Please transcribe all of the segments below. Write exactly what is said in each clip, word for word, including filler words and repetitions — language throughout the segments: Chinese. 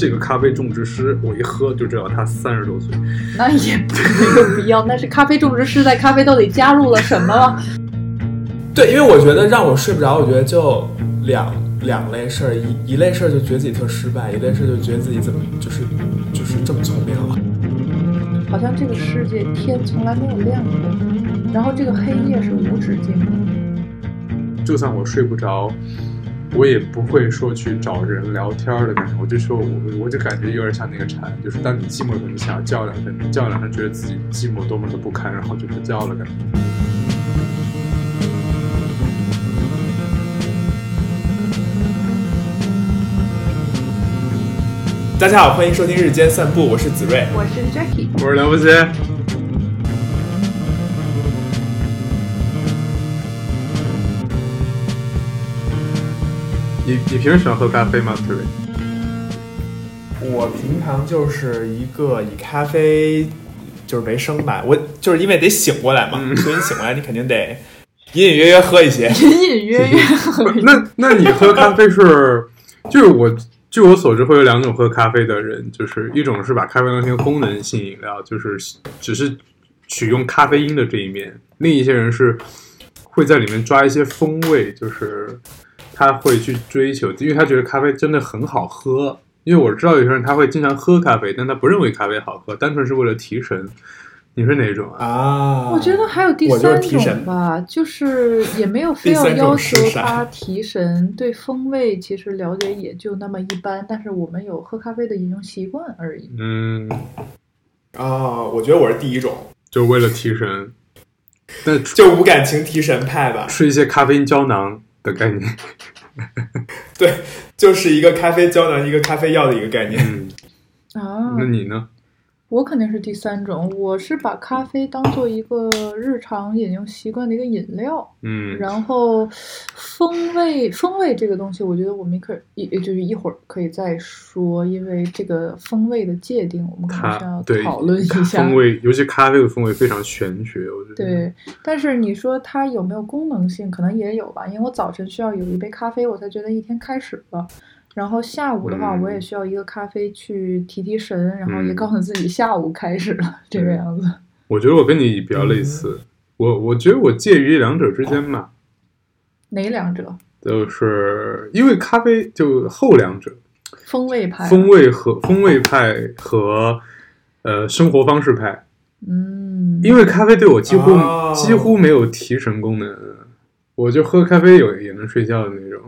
这个咖啡种植师，我一喝就知道他三十多岁。那也没有必要，那是咖啡种植师在咖啡豆里加入了什么了？对，因为我觉得让我睡不着，我觉得就两两类事儿，一一类事儿就觉得自己特失败，一类事儿就觉得自己怎么就是就是这么聪明了。好像这个世界天从来没有亮过，然后这个黑夜是无止境的。就算我睡不着，我也不会说去找人聊天的感觉，我就说我我就感觉有点像那个蝉，就是当你寂寞的时候，你想要叫两声，叫两声觉得自己寂寞多么的不堪，然后就不叫了感觉。大家好，欢迎收听日间散步，我是子睿，我是 Jackie， 我是梁博熙。你你平时喜欢喝咖啡吗，子睿？我平常就是一个以咖啡就是为生吧，我就是因为得醒过来嘛，嗯、所以你醒过来你肯定得隐隐约约喝一些，隐隐约约喝一些。那那你喝咖啡是就是我。据我所知，会有两种喝咖啡的人，就是一种是把咖啡当成功能性饮料，就是只是取用咖啡因的这一面；另一些人是会在里面抓一些风味，就是他会去追求，因为他觉得咖啡真的很好喝。因为我知道有些人他会经常喝咖啡，但他不认为咖啡好喝，单纯是为了提神。你是哪种啊？我觉得还有第三种吧，就 是, 就是也没有非要要求他提神，对风味其实了解也就那么一般，但是我们有喝咖啡的饮用习惯而已。嗯，啊，我觉得我是第一种，就为了提神，但就无感情提神派吧，吃一些咖啡因胶囊的概念。对，就是一个咖啡胶囊，一个咖啡药的一个概念。嗯、啊，那你呢？我肯定是第三种，我是把咖啡当做一个日常饮用习惯的一个饮料，嗯，然后风味风味这个东西，我觉得我们可一就是一会儿可以再说，因为这个风味的界定，我们可能是要讨论一下。风味，尤其咖啡的风味非常玄学，我觉得。对，但是你说它有没有功能性，可能也有吧，因为我早晨需要有一杯咖啡，我才觉得一天开始了。然后下午的话，我也需要一个咖啡去提提神，嗯、然后也告诉自己下午开始了、嗯、这个样子。我觉得我跟你比较类似，嗯、我我觉得我介于两者之间吧。哪两者？就是因为咖啡就后两者，风味派、啊，风味和风味派和呃生活方式派。嗯，因为咖啡对我几乎、哦、几乎没有提神功能，我就喝咖啡有也能睡觉的那种。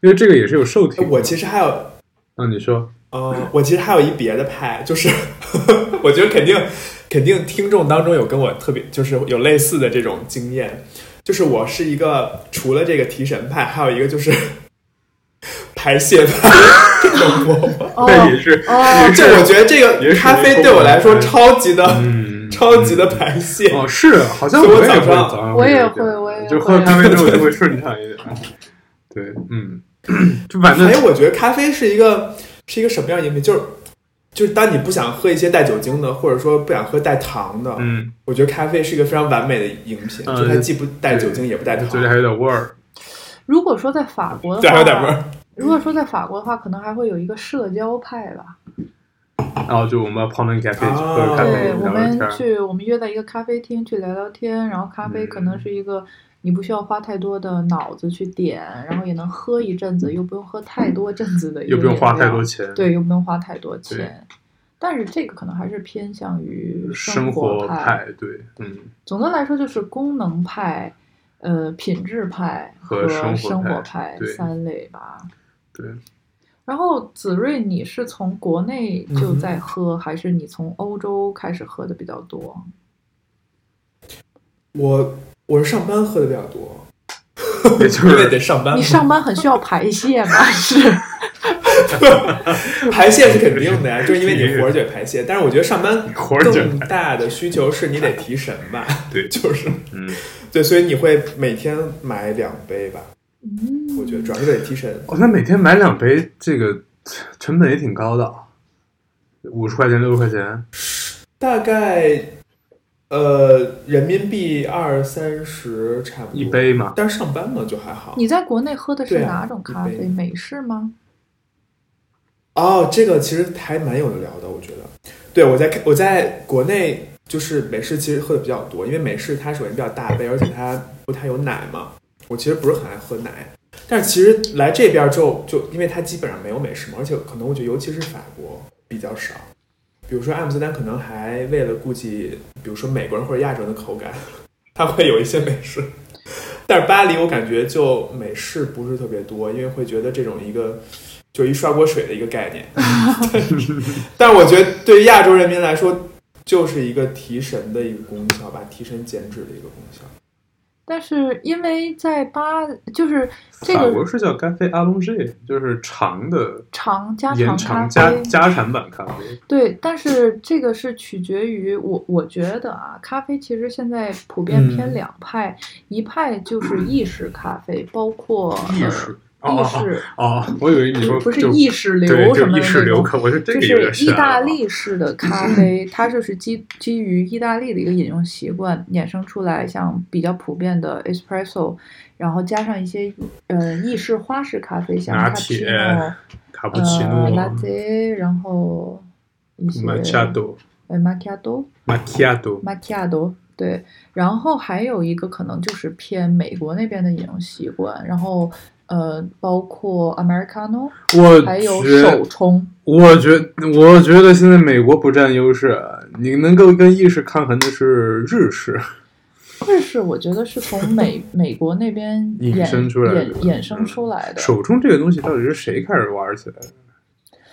因为这个也是有受体，我其实还有，啊，你说，呃，我其实还有一别的派，就是呵呵我觉得肯定肯定听众当中有跟我特别就是有类似的这种经验，就是我是一个除了这个提神派，还有一个就是排泄派，这种我，对、哦，也是，哦、就我觉得这个咖啡对我来说超级的。嗯超级的排泄、嗯、哦，是，好像我也会，我也会，我也会，就喝咖啡之后就会顺畅一点，对，嗯。就反正，哎，我觉得咖啡是一个是一个什么样的饮品？就是就是，当你不想喝一些带酒精的，或者说不想喝带糖的，嗯，我觉得咖啡是一个非常完美的饮品，嗯、就它既不带酒精，也不带糖，就是还有点味儿。如果说在法国的话，还有点味儿。如果说在法国的话，可能还会有一个社交派吧。然后就我们泡那咖啡，喝咖啡，对，我们去，我们约在一个咖啡厅去聊聊天，然后咖啡可能是一个。嗯你不需要花太多的脑子去点，然后也能喝一阵子，又不用喝太多阵子的一个，又不用花太多钱，对，又不用花太多钱。但是这个可能还是偏向于生活派，生活派，对，嗯。总的来说就是功能派、呃品质派和生活派三类吧。对。然后子睿，你是从国内就在喝，嗯、还是你从欧洲开始喝的比较多？我。我是上班喝的比较多，也就是得上班。你上班很需要排泄吗？是，排泄是肯定的呀，就是因为你活着得排泄。但是我觉得上班更大的需求是你得提神吧。对，就是，嗯，对，所以你会每天买两杯吧？嗯，我觉得主要是得提神。哦，那每天买两杯，这个成本也挺高的，五十块钱、六十块钱，大概。呃，人民币二三十差不多一杯嘛，但是上班嘛就还好。你在国内喝的是哪种咖啡？啊、美式吗？哦，这个其实还蛮有的聊的，我觉得。对，我在我在国内就是美式其实喝的比较多，因为美式它首先比较大杯，而且它不太有奶嘛。我其实不是很爱喝奶，但是其实来这边之后，就因为它基本上没有美式嘛，而且可能我觉得尤其是法国比较少。比如说阿姆斯特丹可能还为了顾及，比如说美国人或者亚洲人的口感，它会有一些美式。但是巴黎我感觉就美式不是特别多，因为会觉得这种一个就一刷锅水的一个概念。但我觉得对于亚洲人民来说，就是一个提神的一个功效吧，提神减脂的一个功效。但是因为在巴就是这个法国是叫咖啡阿隆日，就是长的长加长咖啡加长版咖啡。对，但是这个是取决于我我觉得啊，咖啡其实现在普遍偏两派，嗯、一派就是意式咖啡，包括意式。意式哦，我以为你说不是意式流什么的，意式流可我是这个有点像。就是意大利式的咖啡，它就是基基于意大利的一个饮用习惯衍生出来，像比较普遍的 Espresso， 然后加上一些呃意式花式咖啡，像拿铁、卡布奇诺、Latte， 然后一些 Macchiato， 呃 Macchiato， Macchiato， Macchiato。对，然后还有一个可能就是偏美国那边的饮用习惯，然后。呃，包括 Americano， 还有手冲。我觉得，我觉得现在美国不占优势，你能够跟意式抗衡的是日式。日式我觉得是从美美国那边衍生出来的。衍生出来的。手冲这个东西到底是谁开始玩起来的？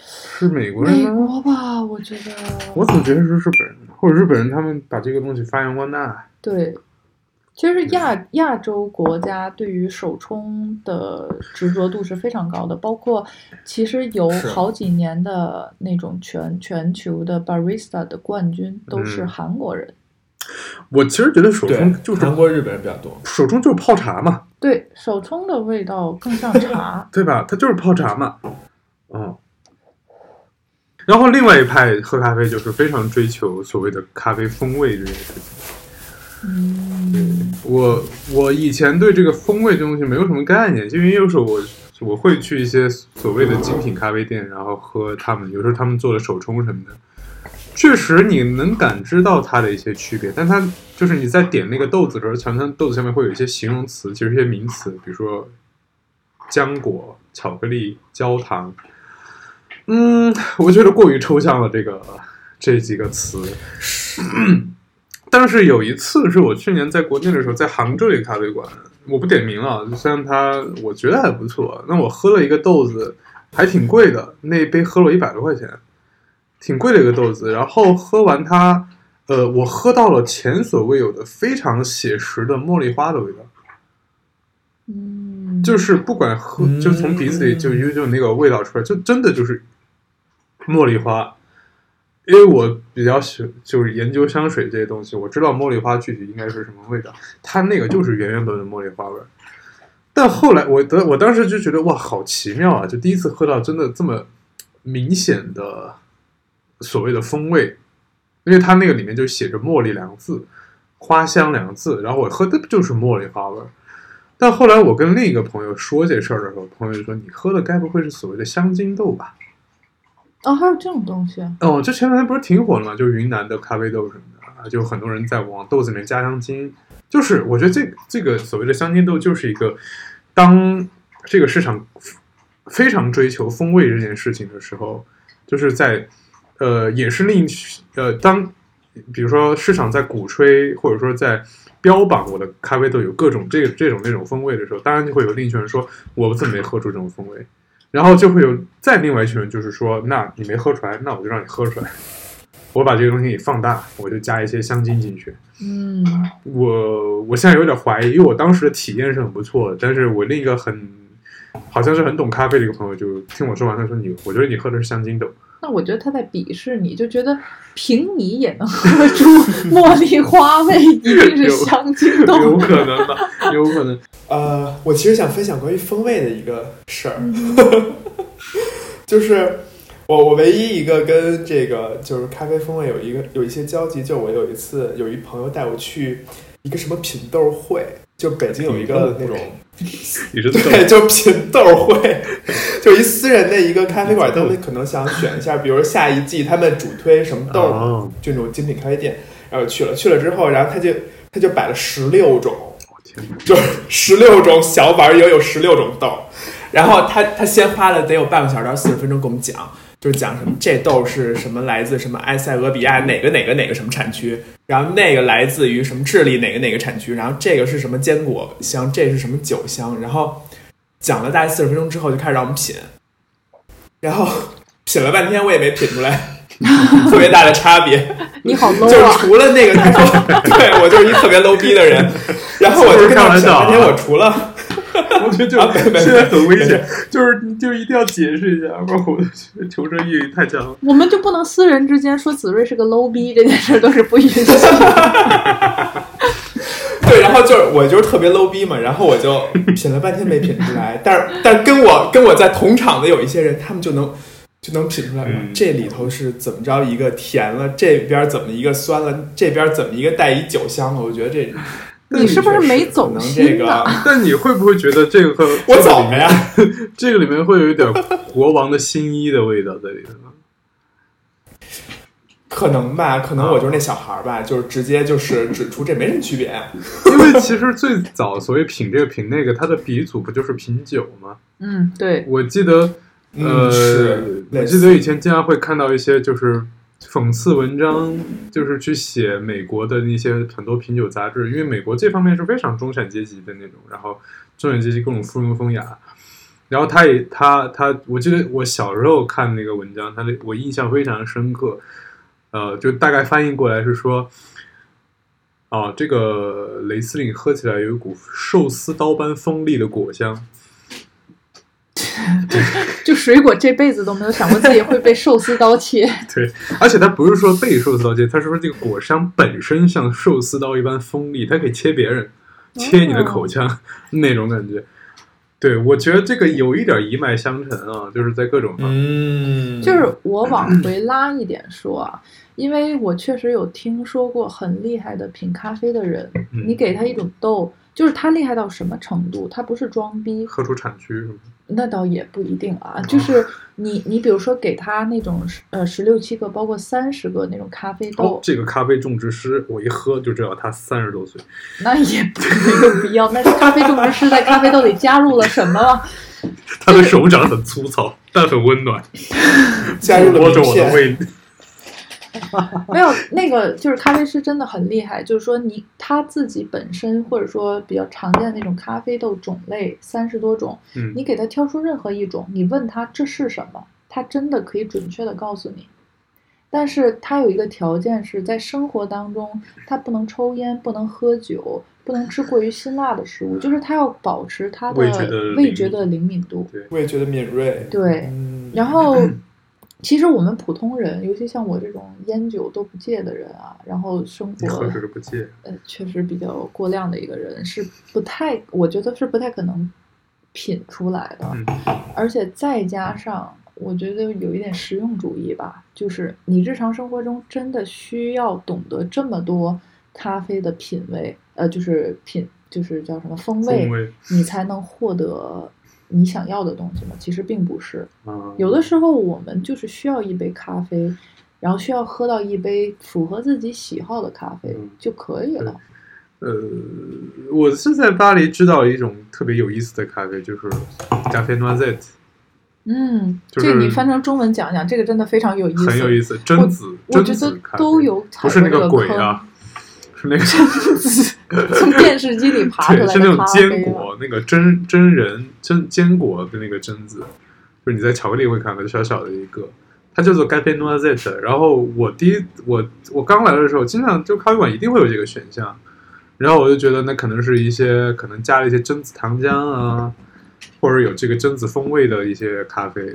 是美国人吗？美国吧，我觉得。我总觉得是日本人，或者日本人他们把这个东西发扬光大。对。其实亚亚洲国家对于手冲的执着度是非常高的，包括其实有好几年的那种全全球的 Barista 的冠军都是韩国人。嗯、我其实觉得手冲就是韩国日本人比较多，手冲就是泡茶嘛。对，手冲的味道更像茶，对吧？它就是泡茶嘛。嗯。然后另外一派喝咖啡就是非常追求所谓的咖啡风味这件事情。嗯，我我以前对这个风味这东西没有什么概念，因为有时候我我会去一些所谓的精品咖啡店，然后喝他们，有时候他们做的手冲什么的，确实你能感知到它的一些区别，但它就是你在点那个豆子的时候，常常豆子下面会有一些形容词，就是一些名词，比如说浆果、巧克力、焦糖，嗯，我觉得过于抽象了这个这几个词。但是有一次是我去年在国内的时候，在杭州的咖啡馆，我不点名了，就像它我觉得还不错，那我喝了一个豆子还挺贵的，那一杯喝了一百多块钱，挺贵的一个豆子，然后喝完它呃，我喝到了前所未有的非常写实的茉莉花的味道。嗯，就是不管喝就从鼻子里就就那个味道出来，就真的就是茉莉花。因为我比较喜就是研究香水这些东西，我知道茉莉花具体应该是什么味道，它那个就是原原本本茉莉花味。但后来我得我当时就觉得哇，好奇妙啊！就第一次喝到真的这么明显的所谓的风味，因为它那个里面就写着茉莉两个字，花香两个字，然后我喝的就是茉莉花味。但后来我跟另一个朋友说这事儿的时候，朋友就说：“你喝的该不会是所谓的香精豆吧？”哦，还有这种东西哦！这前两天不是挺火了吗？就云南的咖啡豆什么的，就很多人在往豆子里面加香精。就是我觉得这个、这个所谓的香精豆，就是一个当这个市场非常追求风味这件事情的时候，就是在呃也是另呃当比如说市场在鼓吹或者说在标榜我的咖啡豆有各种这这种那种风味的时候，当然就会有另一群人说我怎么没喝出这种风味。然后就会有再另外一群人，就是说，那你没喝出来，那我就让你喝出来。我把这个东西放大，我就加一些香精进去。嗯，我我现在有点怀疑，因为我当时的体验是很不错的，但是我另一个很好像是很懂咖啡的一个朋友，就听我说完，他说你，我觉得你喝的是香精豆。那我觉得他在鄙视你，就觉得凭你也能喝出茉莉花味，一定是香精豆。有可能吧，有可能。呃，我其实想分享关于风味的一个事儿，就是我我唯一一个跟这个就是咖啡风味有一个有一些交集，就我有一次有一朋友带我去一个什么品豆会，就北京有一个那种你是对，就品豆会，就一私人的一个咖啡馆，他们可能想选一下，比如下一季他们主推什么豆，哦、就那种精品咖啡店，然后去了，去了之后，然后他就他就摆了十六种，就十六种小碗也有十六种豆，然后他他先花了得有半个小时到四十分钟给我们讲。就是讲什么这豆是什么来自什么埃塞俄比亚哪个哪个哪个什么产区，然后那个来自于什么智利哪个哪个产区，然后这个是什么坚果香，这是什么酒香，然后讲了大概四十分钟之后就开始让我们品，然后品了半天我也没品出来特别大的差别。你好 low 啊！就是除了那个他说对我就是一特别 low 逼的人，然后我就跟他讲半天我除了我觉得就、啊、现在很危险，就是就一定要解释一下，不然我的求生欲太强了。我们就不能私人之间说子睿是个 low 逼这件事都是不允许的。对，然后就是我就是特别 low 逼嘛，然后我就品了半天没品出来，但是但跟我跟我在同场的有一些人，他们就能就能品出来、嗯，这里头是怎么着一个甜了，这边怎么一个酸了，这边怎么一个带一酒香了，我觉得这。你是不是没走心的？但你会不会觉得这个我走了呀？这个里面会有一点国王的新衣的味道在里头呢？可能吧，可能我就是那小孩吧，就是直接就是指出这没什么区别。因为其实最早所谓品这个品那个，它的鼻祖不就是品酒吗？嗯，对。我记得，呃，嗯、是我记得以前经常会看到一些就是。讽刺文章，就是去写美国的那些很多品酒杂志，因为美国这方面是非常中产阶级的那种，然后中产阶级各种附庸风雅，然后他也他他，我记得我小时候看那个文章，他的我印象非常深刻，呃，就大概翻译过来是说，啊，这个雷司令喝起来有一股寿司刀般锋利的果香。就水果这辈子都没有想过自己会被寿司刀切对，而且它不是说被寿司刀切，它是说这个果香本身像寿司刀一般锋利，它可以切别人，切你的口腔、哦、那种感觉。对，我觉得这个有一点一脉相承啊，就是在各种方面、嗯、就是我往回拉一点说啊，因为我确实有听说过很厉害的品咖啡的人、嗯、你给他一种豆，就是他厉害到什么程度，他不是装逼喝出产区是吗？那倒也不一定啊，就是你你比如说给他那种呃十六七个包括三十个那种咖啡豆、哦、这个咖啡种植师我一喝就知道他三十多岁，那也没有必要。那咖啡种植师在咖啡豆里加入了什么了？他的手掌很粗糙但很温暖加入了我的味道没有，那个就是咖啡师真的很厉害，就是说你他自己本身或者说比较常见的那种咖啡豆种类三十多种、嗯、你给他挑出任何一种，你问他这是什么，他真的可以准确的告诉你。但是他有一个条件是在生活当中他不能抽烟，不能喝酒，不能吃过于辛辣的食物，就是他要保持他的味觉的灵敏度，味觉的敏锐。对、嗯、然后其实我们普通人，尤其像我这种烟酒都不戒的人啊，然后生活喝水不戒，呃，确实比较过量的一个人，是不太，我觉得是不太可能品出来的。而且再加上，我觉得有一点实用主义吧，就是你日常生活中真的需要懂得这么多咖啡的品味，呃，就是品，就是叫什么风味，风味你才能获得。你想要的东西吗？其实并不是，有的时候我们就是需要一杯咖啡，然后需要喝到一杯符合自己喜好的咖啡就可以了、嗯、呃，我是在巴黎知道一种特别有意思的咖啡，就是咖啡 Noisette。 嗯，就是、这个你翻成中文讲讲，这个真的非常有意思，很有意思。榛子，我觉得都有踩过这个坑，不是那个鬼啊，是那个从电视机里爬出来的咖啡，是那种坚果，那个真真人真坚果的那个榛子，就是你在巧克力会看到小小的一个，它叫做 Café Noisette。 然后我第一我我刚来的时候，经常就咖啡馆一定会有这个选项，然后我就觉得那可能是一些可能加了一些榛子糖浆啊，或者有这个榛子风味的一些咖啡，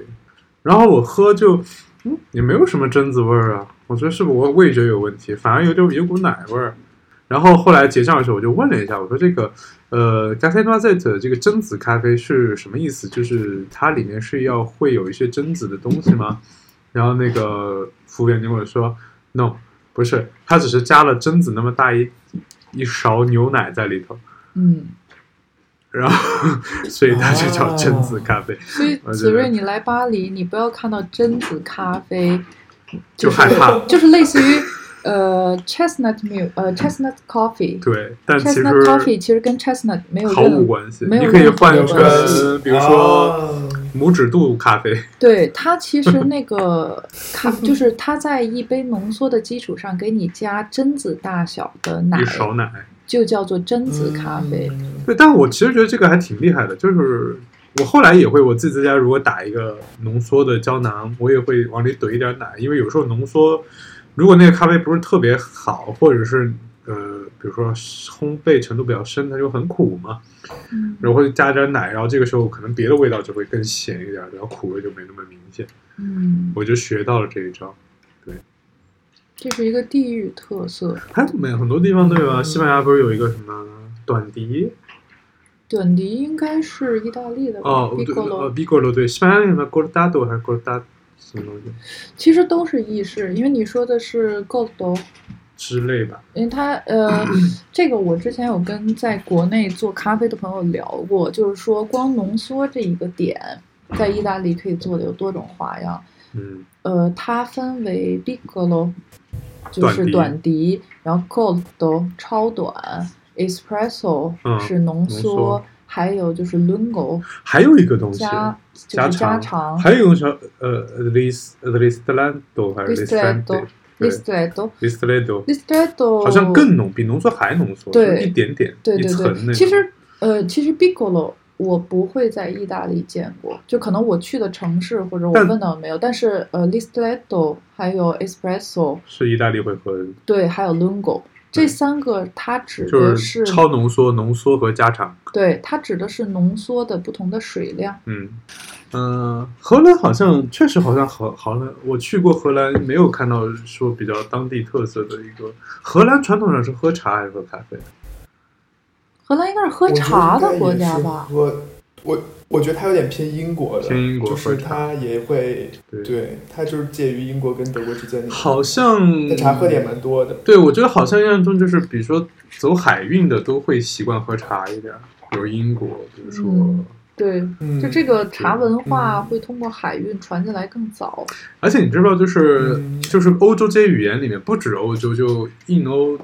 然后我喝就嗯也没有什么榛子味儿啊，我觉得是不是我味觉有问题，反而有点有股奶味儿。然后后来结账的时候我就问了一下，我说这个呃 Café Noisette 这个榛子咖啡是什么意思，就是它里面是要会有一些榛子的东西吗？然后那个服务员跟我说 No 不是，它只是加了榛子那么大一一勺牛奶在里头。嗯，然后所以它就叫榛子咖啡、哦、所以子睿你来巴黎你不要看到榛子咖啡就害怕，就是类似于呃 chestnut milk 呃 chestnut coffee， 对，但其实 chestnut coffee 其实跟 chestnut 没有毫无关系，你可以换成比如说拇指肚咖啡，对，它其实那个咖就是它在一杯浓缩的基础上给你加榛子大小的奶，一勺奶就叫做榛子咖啡、嗯、对，但我其实觉得这个还挺厉害的，就是我后来也会我自己在家如果打一个浓缩的胶囊我也会往里怼一点奶，因为有时候浓缩如果那个咖啡不是特别好或者是呃，比如说烘焙程度比较深它就很苦嘛，然后加点奶，然后这个时候可能别的味道就会更咸一点，然后苦味就没那么明显。嗯，我就学到了这一招。对，这是一个地域特色，还没有很多地方都有啊、嗯、西班牙不是有一个什么短笛，短笛应该是意大利的吧、哦、Piccolo、哦、Piccolo 对，西班牙什么 Cortado 还是 Cortado 什么东西，其实都是意式，因为你说的是 Cortado之类吧，因为他呃，这个我之前有跟在国内做咖啡的朋友聊过，就是说光浓缩这一个点，在意大利可以做的有多种花样。嗯，呃，它分为 piccolo 就是短笛，然后 corto 超短 ，espresso、嗯、是浓缩，浓缩还有就是 lungo， 还有一个东西加就是加长，还有一个东西呃 ristretto 还是 ristretto。Ristretto Ristretto Ristretto 好像更浓，比浓缩还浓缩，对，一点点，对对对，一层。其实呃，其实 Piccolo 我不会在意大利见过，就可能我去的城市或者我问到没有，但是呃 Ristretto 还有 Espresso 是意大利会喝的，对，还有 Lungo 这三个它指的 是,、就是超浓缩、浓缩和加长，对，它指的是浓缩的不同的水量。嗯嗯，荷兰好像确实好像荷荷兰，我去过荷兰，没有看到说比较当地特色的一个。荷兰传统上是喝茶还是喝咖啡？荷兰应该是喝茶的国家吧？我我我觉得它有点偏英国的，偏英国，就是它也会，对，它就是介于英国跟德国之间的。好像茶喝的也蛮多的。对，我觉得好像印象中就是，比如说走海运的都会习惯喝茶一点，比如英国，比如说。嗯，对，就这个茶文化会通过海运传进来更早、嗯嗯、而且你知道就是、嗯、就是欧洲这些语言里面，不止欧洲，就印欧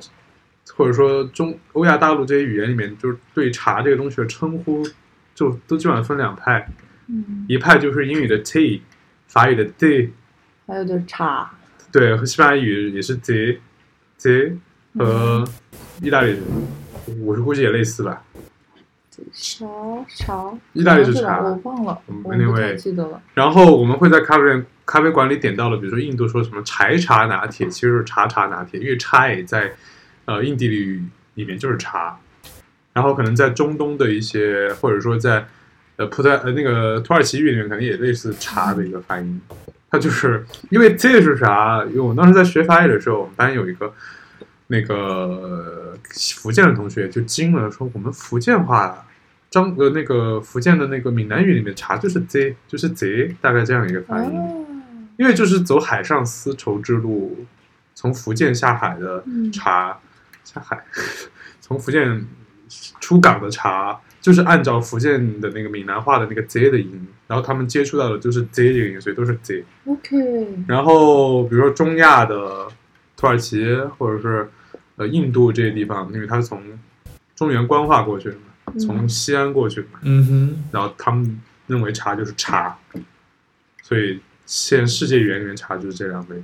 或者说中欧亚大陆这些语言里面，就是对茶这个东西的称呼就都基本上分两派、嗯、一派就是英语的 tea， 法语的 tea， 还有就是茶，对，和西班牙语也是 tea tea 和意大利人、嗯、我是估计也类似吧，茶茶，意大利是茶，我忘了，我不太记得了。然后我们会在咖啡店、咖啡馆里点到了，比如说印度说什么柴茶拿铁，其实是茶茶拿铁，因为茶也在呃印地语里面就是茶。然后可能在中东的一些，或者说在呃葡萄呃那个土耳其语里面，可能也类似茶的一个发音。它就是因为这是啥？因为我当时在学法语的时候，我们班有一个那个福建的同学就惊了，说我们福建话。张呃，那个福建的那个闽南语里面，茶就是贼，就是贼，大概这样一个发音、哦。因为就是走海上丝绸之路，从福建下海的茶，嗯、下海，从福建出港的茶，就是按照福建的那个闽南话的那个贼的音，然后他们接触到的就是贼这个音，所以都是贼。OK。然后比如说中亚的土耳其或者是呃印度这些地方，因为它是从中原官话过去的嘛。从西安过去，嗯哼，然后他们认为茶就是茶，所以现世界原源茶就是这两杯。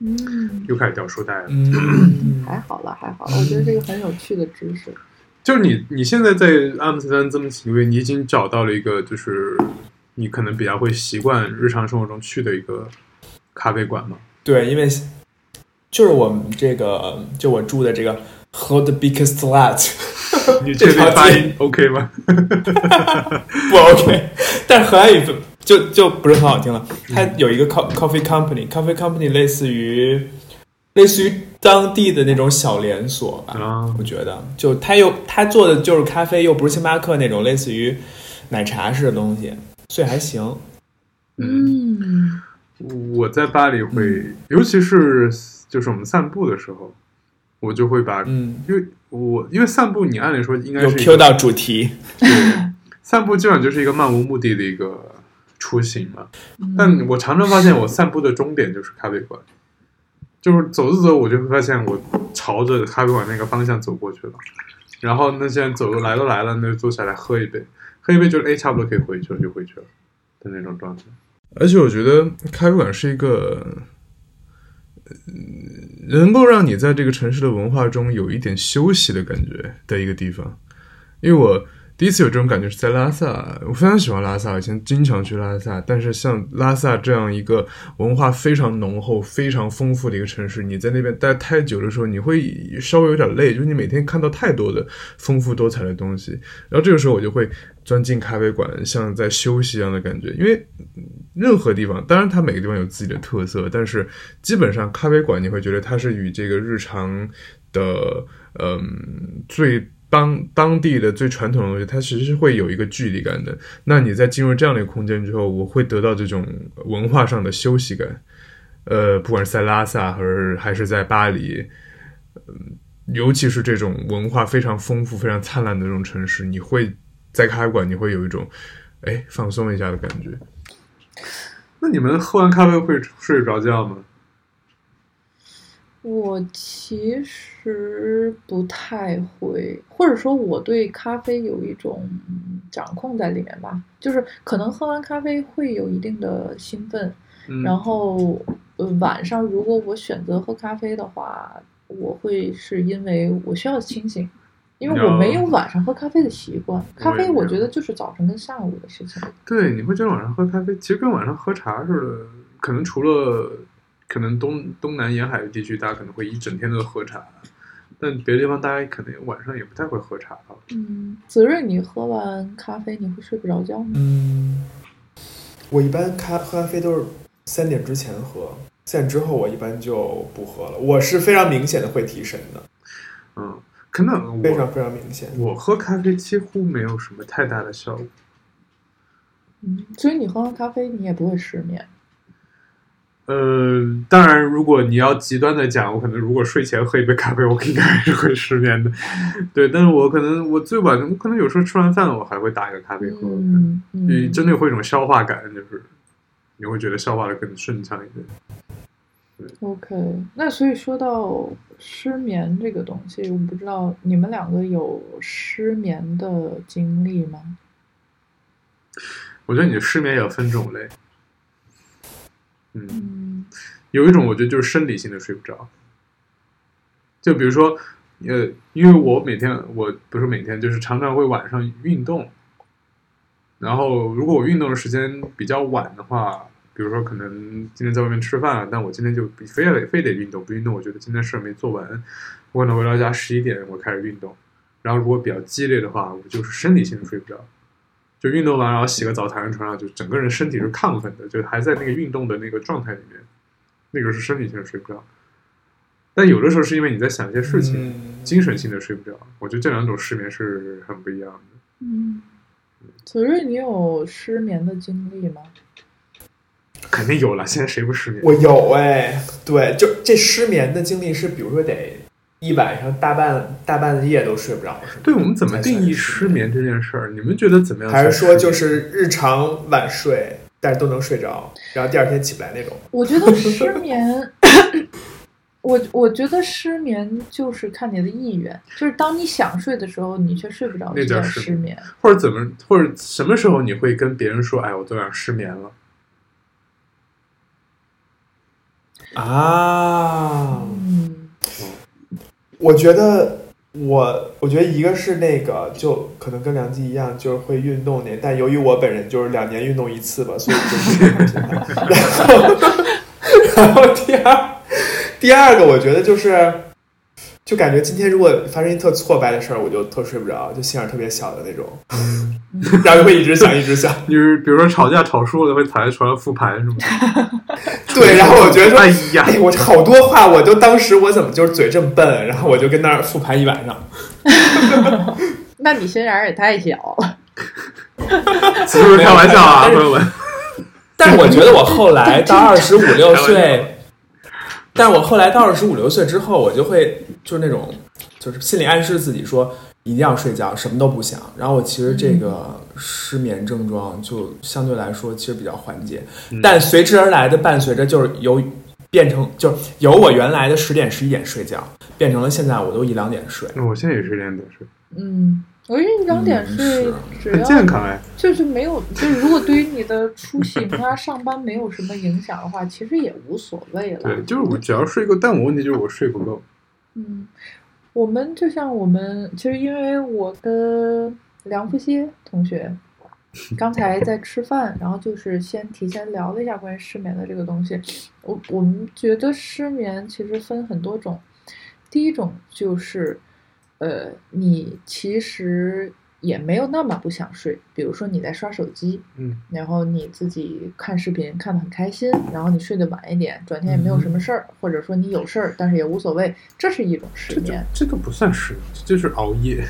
嗯，又开始掉书袋了、嗯、还好了还好了，我觉得这个很有趣的知识。就是你你现在在阿姆斯特丹这么几个月，你已经找到了一个就是你可能比较会习惯日常生活中去的一个咖啡馆吗？对，因为就是我们这个就我住的这个 Hold the biggest lot，你这条发音 OK 吗？不 OK， 但是荷兰语就就不是很好听了。它有一个 coffee company， coffee company 类似于类似于当地的那种小连锁吧，啊、我觉得就它又它做的就是咖啡，又不是星巴克那种类似于奶茶式的东西，所以还行。嗯，我在巴黎会，嗯、尤其是就是我们散步的时候，我就会把，嗯，因为。我因为散步你按理说应该是有 Q 到主题，对，散步基本上就是一个漫无目的的一个出行嘛。嗯、但我常常发现我散步的终点就是咖啡馆，就是走着走我就会发现我朝着咖啡馆那个方向走过去了，然后那现在走来都来了，那就坐下来喝一杯，喝一杯就是哎差不多可以回去了就回去了的那种状态。而且我觉得咖啡馆是一个能够让你在这个城市的文化中有一点休息的感觉的一个地方，因为我第一次有这种感觉是在拉萨，我非常喜欢拉萨，以前经常去拉萨，但是像拉萨这样一个文化非常浓厚非常丰富的一个城市，你在那边待太久的时候你会稍微有点累，就是你每天看到太多的丰富多彩的东西，然后这个时候我就会钻进咖啡馆像在休息一样的感觉。因为任何地方当然它每个地方有自己的特色，但是基本上咖啡馆你会觉得它是与这个日常的嗯最当当地的最传统的东西它其实是会有一个距离感的。那你在进入这样的空间之后，我会得到这种文化上的休息感，呃，不管是在拉萨还是在巴黎、呃、尤其是这种文化非常丰富非常灿烂的这种城市，你会在咖啡馆你会有一种哎放松一下的感觉。那你们喝完咖啡会睡着觉吗？我其实不太会，或者说我对咖啡有一种掌控在里面吧，就是可能喝完咖啡会有一定的兴奋、嗯、然后、呃、晚上如果我选择喝咖啡的话，我会是因为我需要清醒，因为我没有晚上喝咖啡的习惯，咖啡我觉得就是早晨跟下午的事情。对，你会觉得晚上喝咖啡其实跟晚上喝茶似的，可能除了可能 东, 东南沿海地区大家可能会一整天都喝茶，但别的地方大家可能晚上也不太会喝茶吧。嗯，子睿你喝完咖啡你会睡不着觉吗？嗯，我一般咖咖啡都是三点之前喝，三点之后我一般就不喝了，我是非常明显的会提神的。嗯，可能我非常非常明显，我喝咖啡几乎没有什么太大的效果。嗯，所以你喝完咖啡你也不会失眠？呃，当然如果你要极端的讲，我可能如果睡前喝一杯咖啡我应该还是会失眠的，对，但是我可能我最晚我可能有时候吃完饭我还会打一个咖啡喝，嗯嗯，真的会有一种消化感，就是你会觉得消化的更顺畅一点。OK， 那所以说到失眠这个东西，我不知道你们两个有失眠的经历吗？我觉得你的失眠也有分种类。嗯，嗯，有一种我觉得就是生理性的睡不着，就比如说，呃，因为我每天我不是每天就是常常会晚上运动，然后如果我运动的时间比较晚的话。比如说可能今天在外面吃饭，但我今天就非得非得运动，不运动我觉得今天事没做完，我可能回到家十一点我开始运动，然后如果比较激烈的话我就是生理性的睡不着，就运动完然后洗个澡躺在床上就整个人身体是亢奋的，就还在那个运动的那个状态里面，那个是生理性的睡不着。但有的时候是因为你在想一些事情、嗯、精神性的睡不着，我觉得这两种失眠是很不一样的。嗯，子睿你有失眠的经历吗？肯定有了，现在谁不失眠？我有哎，对，就这失眠的经历是，比如说得一晚上大半大半夜都睡不着。对，我们怎么定义失眠这件事儿？你们觉得怎么样？还是说就是日常晚睡，但是都能睡着，然后第二天起不来那种？我觉得失眠，我我觉得失眠就是看你的意愿，就是当你想睡的时候，你却睡不着，那叫失眠。或者怎么，或者什么时候你会跟别人说，哎，我昨晚失眠了？啊，嗯，我觉得我我觉得一个是那个就可能跟梁基一样就是会运动年，但由于我本人就是两年运动一次吧，所以就是然后然后第二第二个我觉得就是就感觉今天如果发生一特挫败的事儿，我就特睡不着，就心眼特别小的那种，然后会一直想一直想。就是比如说吵架吵输了会躺在床上复盘什么的。对，然后我觉得说，哎呀，哎我好多话，我就当时我怎么就是嘴这么笨，然后我就跟那儿复盘一晚上。那你心眼也太小了。是不是开玩笑啊，朋友们？但我觉得我后来到二十五六岁。但我后来到二十五六岁之后，我就会就是那种就是心理暗示自己说一定要睡觉，什么都不想。然后我其实这个失眠症状就相对来说其实比较缓解，嗯、但随之而来的伴随着就是由变成就是由我原来的十点十一点睡觉变成了现在我都一两点睡。那我现在也是两点睡。嗯。我觉得一两点睡很健康哎，就是没有，就是如果对于你的出行啊、上班没有什么影响的话，其实也无所谓了。对，就是我只要睡够，但我问题就是我睡不够。嗯，我们就像我们，其实因为我跟梁富熙同学刚才在吃饭，然后就是先提前聊了一下关于失眠的这个东西。我我们觉得失眠其实分很多种，第一种就是。呃，你其实也没有那么不想睡，比如说你在刷手机，嗯，然后你自己看视频看得很开心，然后你睡得晚一点，转天也没有什么事儿、嗯，或者说你有事儿，但是也无所谓，这是一种失眠。这都不算失眠，这就是熬夜。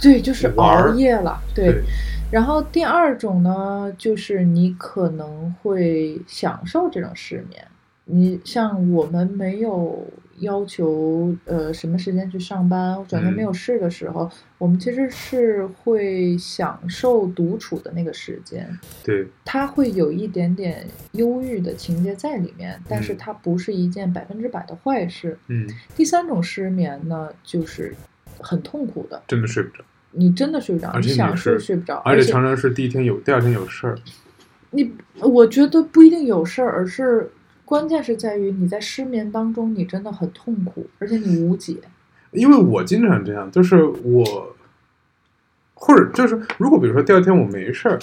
对，就是熬夜了。对。对。然后第二种呢，就是你可能会享受这种失眠。你像我们没有要求呃什么时间去上班，转天没有事的时候、嗯、我们其实是会享受独处的那个时间。对，它会有一点点忧郁的情节在里面，但是它不是一件百分之百的坏事。嗯。第三种失眠呢，就是很痛苦的，真的睡不着，你真的睡不着，你想睡睡不着，而 且, 而且常常是第一天有，第二天有事儿。你我觉得不一定有事儿，而是关键是在于你在失眠当中你真的很痛苦，而且你无解。因为我经常这样，就是我或者就是如果比如说第二天我没事儿，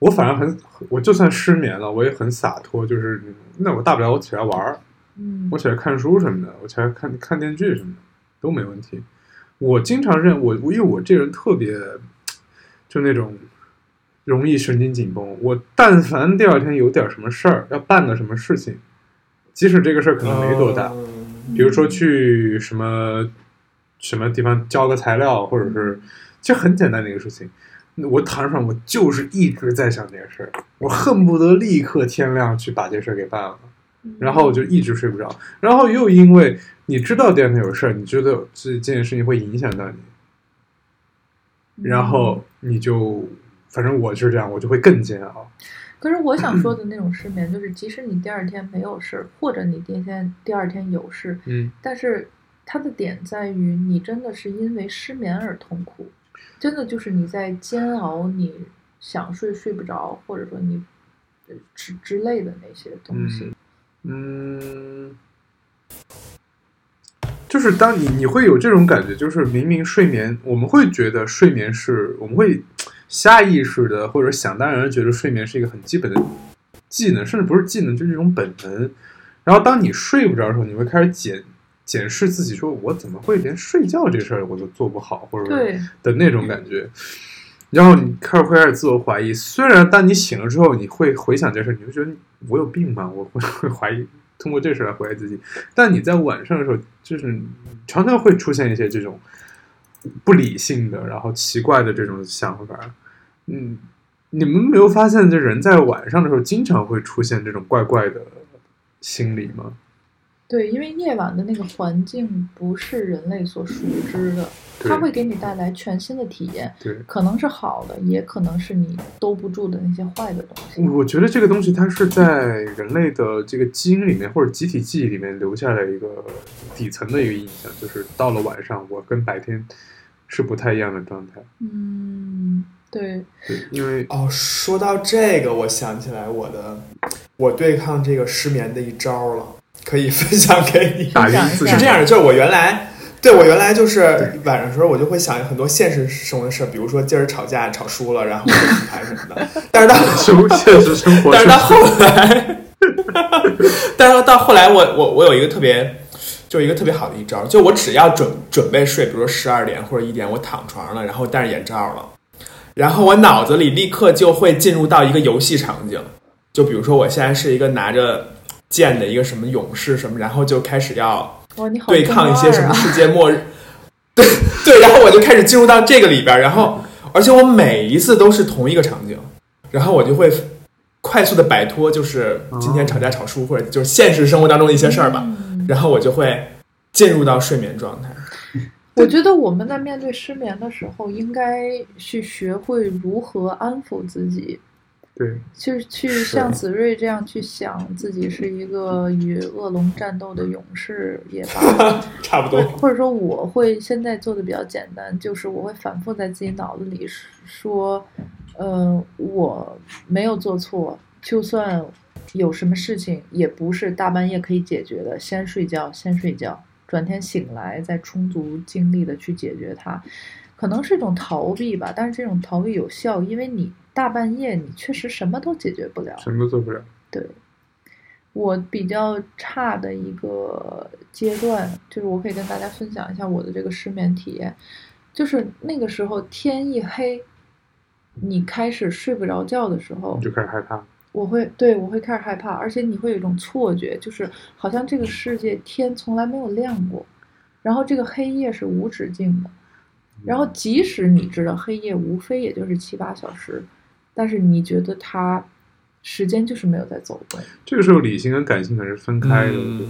我反而很我就算失眠了我也很洒脱，就是那我大不了我起来玩儿，嗯，我起来看书什么的，我起来看看电剧什么的都没问题。我经常认我因为我这人特别就那种容易神经紧绷，我但凡第二天有点什么事儿，要办个什么事情，即使这个事儿可能没多大、呃、比如说去什么什么地方交个材料，或者是其实很简单的一个事情，我躺上我就是一直在想这个事儿，我恨不得立刻天亮去把这事儿给办了，然后我就一直睡不着。然后又因为你知道第二天有事儿，你觉得这这件事情会影响到你，然后你就反正我是这样，我就会更煎熬。可是我想说的那种失眠，就是即使你第二天没有事，或者你第一天第二天有事，嗯，但是它的点在于你真的是因为失眠而痛苦，真的就是你在煎熬，你想睡睡不着，或者说你之之类的那些东西。嗯，嗯，就是当你你会有这种感觉，就是明明睡眠，我们会觉得睡眠是我们会。下意识的或者想当然的觉得睡眠是一个很基本的技能，甚至不是技能就是一种本能。然后当你睡不着的时候，你会开始检检视自己，说我怎么会连睡觉这事儿我都做不好，或者的那种感觉。然后你开始会开始自我怀疑，虽然当你醒了之后你会回想这事，你会觉得我有病吗，我会会怀疑，通过这事来怀疑自己。但你在晚上的时候就是常常会出现一些这种不理性的然后奇怪的这种想法。嗯，你们没有发现这人在晚上的时候经常会出现这种怪怪的心理吗？对，因为夜晚的那个环境不是人类所熟知的，它会给你带来全新的体验，对，可能是好的，也可能是你兜不住的那些坏的东西。我觉得这个东西它是在人类的这个基因里面或者集体记忆里面留下来一个底层的一个印象，就是到了晚上我跟白天是不太一样的状态。嗯，对，因为哦，说到这个我想起来我的我对抗这个失眠的一招了，可以分享给你。是这样的，就是我原来对我原来就是晚上的时候我就会想很多现实生活的事，比如说今儿吵架吵输了然后洗牌什么的但是到现实生活但是到后来但是到后来我我我有一个特别就一个特别好的一招，就我只要准准备睡，比如说十二点或者一点，我躺床了，然后戴上眼罩了，然后我脑子里立刻就会进入到一个游戏场景，就比如说我现在是一个拿着剑的一个什么勇士什么，然后就开始要对抗一些什么世界末日、啊、对对，然后我就开始进入到这个里边，然后而且我每一次都是同一个场景，然后我就会快速的摆脱就是今天吵架吵输或者就是现实生活当中的一些事儿吧、嗯，然后我就会进入到睡眠状态。我觉得我们在面对失眠的时候应该去学会如何安抚自己，对，去去像子睿这样去想自己是一个与恶龙战斗的勇士也罢差不多，或者说我会现在做的比较简单，就是我会反复在自己脑子里说呃，我没有做错，就算有什么事情也不是大半夜可以解决的，先睡觉先睡觉，转天醒来再充足精力的去解决它。可能是一种逃避吧，但是这种逃避有效，因为你大半夜你确实什么都解决不了，什么都做不了。对，我比较差的一个阶段，就是我可以跟大家分享一下我的这个失眠体验，就是那个时候天一黑你开始睡不着觉的时候，你就开始害怕。我会对我会开始害怕，而且你会有一种错觉，就是好像这个世界天从来没有亮过，然后这个黑夜是无止境的，然后即使你知道黑夜无非也就是七八小时，但是你觉得它时间就是没有在走动。这个时候理性跟感性可是分开的、嗯、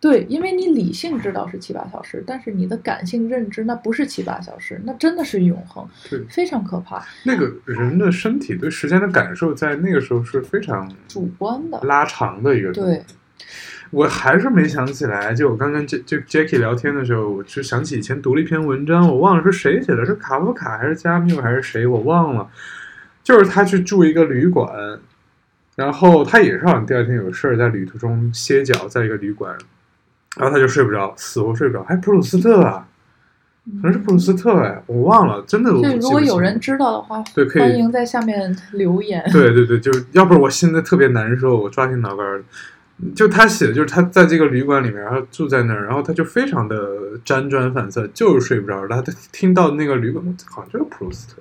对，因为你理性知道是七八小时，但是你的感性认知那不是七八小时，那真的是永恒，非常可怕。那个人的身体对时间的感受在那个时候是非常主观的拉长的一个，对，我还是没想起来，就我刚刚就 Jackie 聊天的时候，我就想起以前读了一篇文章，我忘了是谁写的，是卡夫卡还是加缪还是谁我忘了，就是他去住一个旅馆，然后他也是好像第二天有事儿，在旅途中歇脚，在一个旅馆，然后他就睡不着，死活睡不着。还普鲁斯特啊，可能是普鲁斯特哎，我忘了，真的。对，如果有人知道的话，对，可以欢迎在下面留言。对对对，就是要不然我现在特别难受，我抓心挠肝。就他写的就是他在这个旅馆里面，然后住在那儿，然后他就非常的辗转反侧，就是睡不着。然后他听到那个旅馆好像就是普鲁斯特。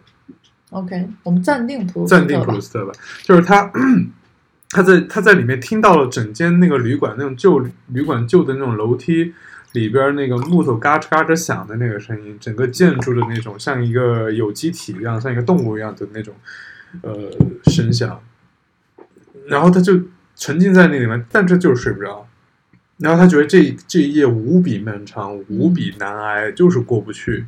OK， 我们暂定普鲁斯特吧。暂定普鲁斯特吧，就是他，他在他在里面听到了整间那个旅馆那种旧旅馆旧的那种楼梯里边那个木头嘎吱嘎吱响的那个声音，整个建筑的那种像一个有机体一样，像一个动物一样的那种呃声响，然后他就沉浸在那里面，但这就是睡不着。然后他觉得这这一夜无比漫长，无比难挨，就是过不去。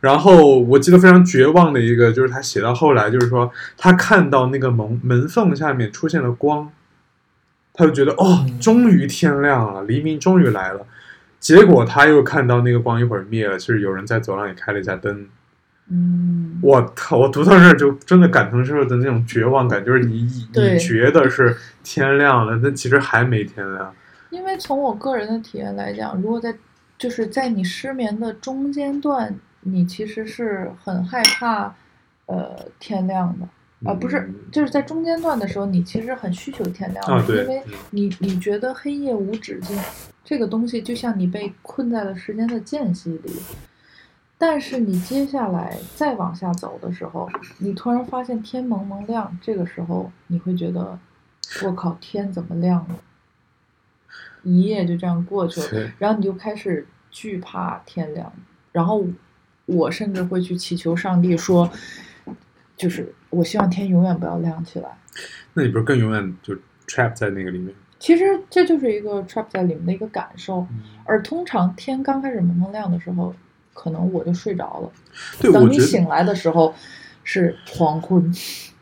然后我记得非常绝望的一个，就是他写到后来，就是说他看到那个门门缝下面出现了光，他就觉得哦，终于天亮了，黎明终于来了。结果他又看到那个光一会儿灭了，就是有人在走廊里开了一下灯。嗯，我靠！我读到这儿就真的感同身受的那种绝望感，就是你你觉得是天亮了，但其实还没天亮。因为从我个人的体验来讲，如果在就是在你失眠的中间段，你其实是很害怕呃天亮的啊、呃，不是，就是在中间段的时候，你其实很需求天亮的，啊、因为你你觉得黑夜无止境，这个东西就像你被困在了时间的间隙里。但是你接下来再往下走的时候，你突然发现天蒙蒙亮，这个时候你会觉得我靠，天怎么亮了，一夜就这样过去了，然后你就开始惧怕天亮。然后我甚至会去祈求上帝说，就是我希望天永远不要亮起来。那你不是更永远就 trap 在那个里面？其实这就是一个 trap 在里面的一个感受、嗯、而通常天刚开始蒙蒙亮的时候可能我就睡着了，对，等你醒来的时候是黄昏，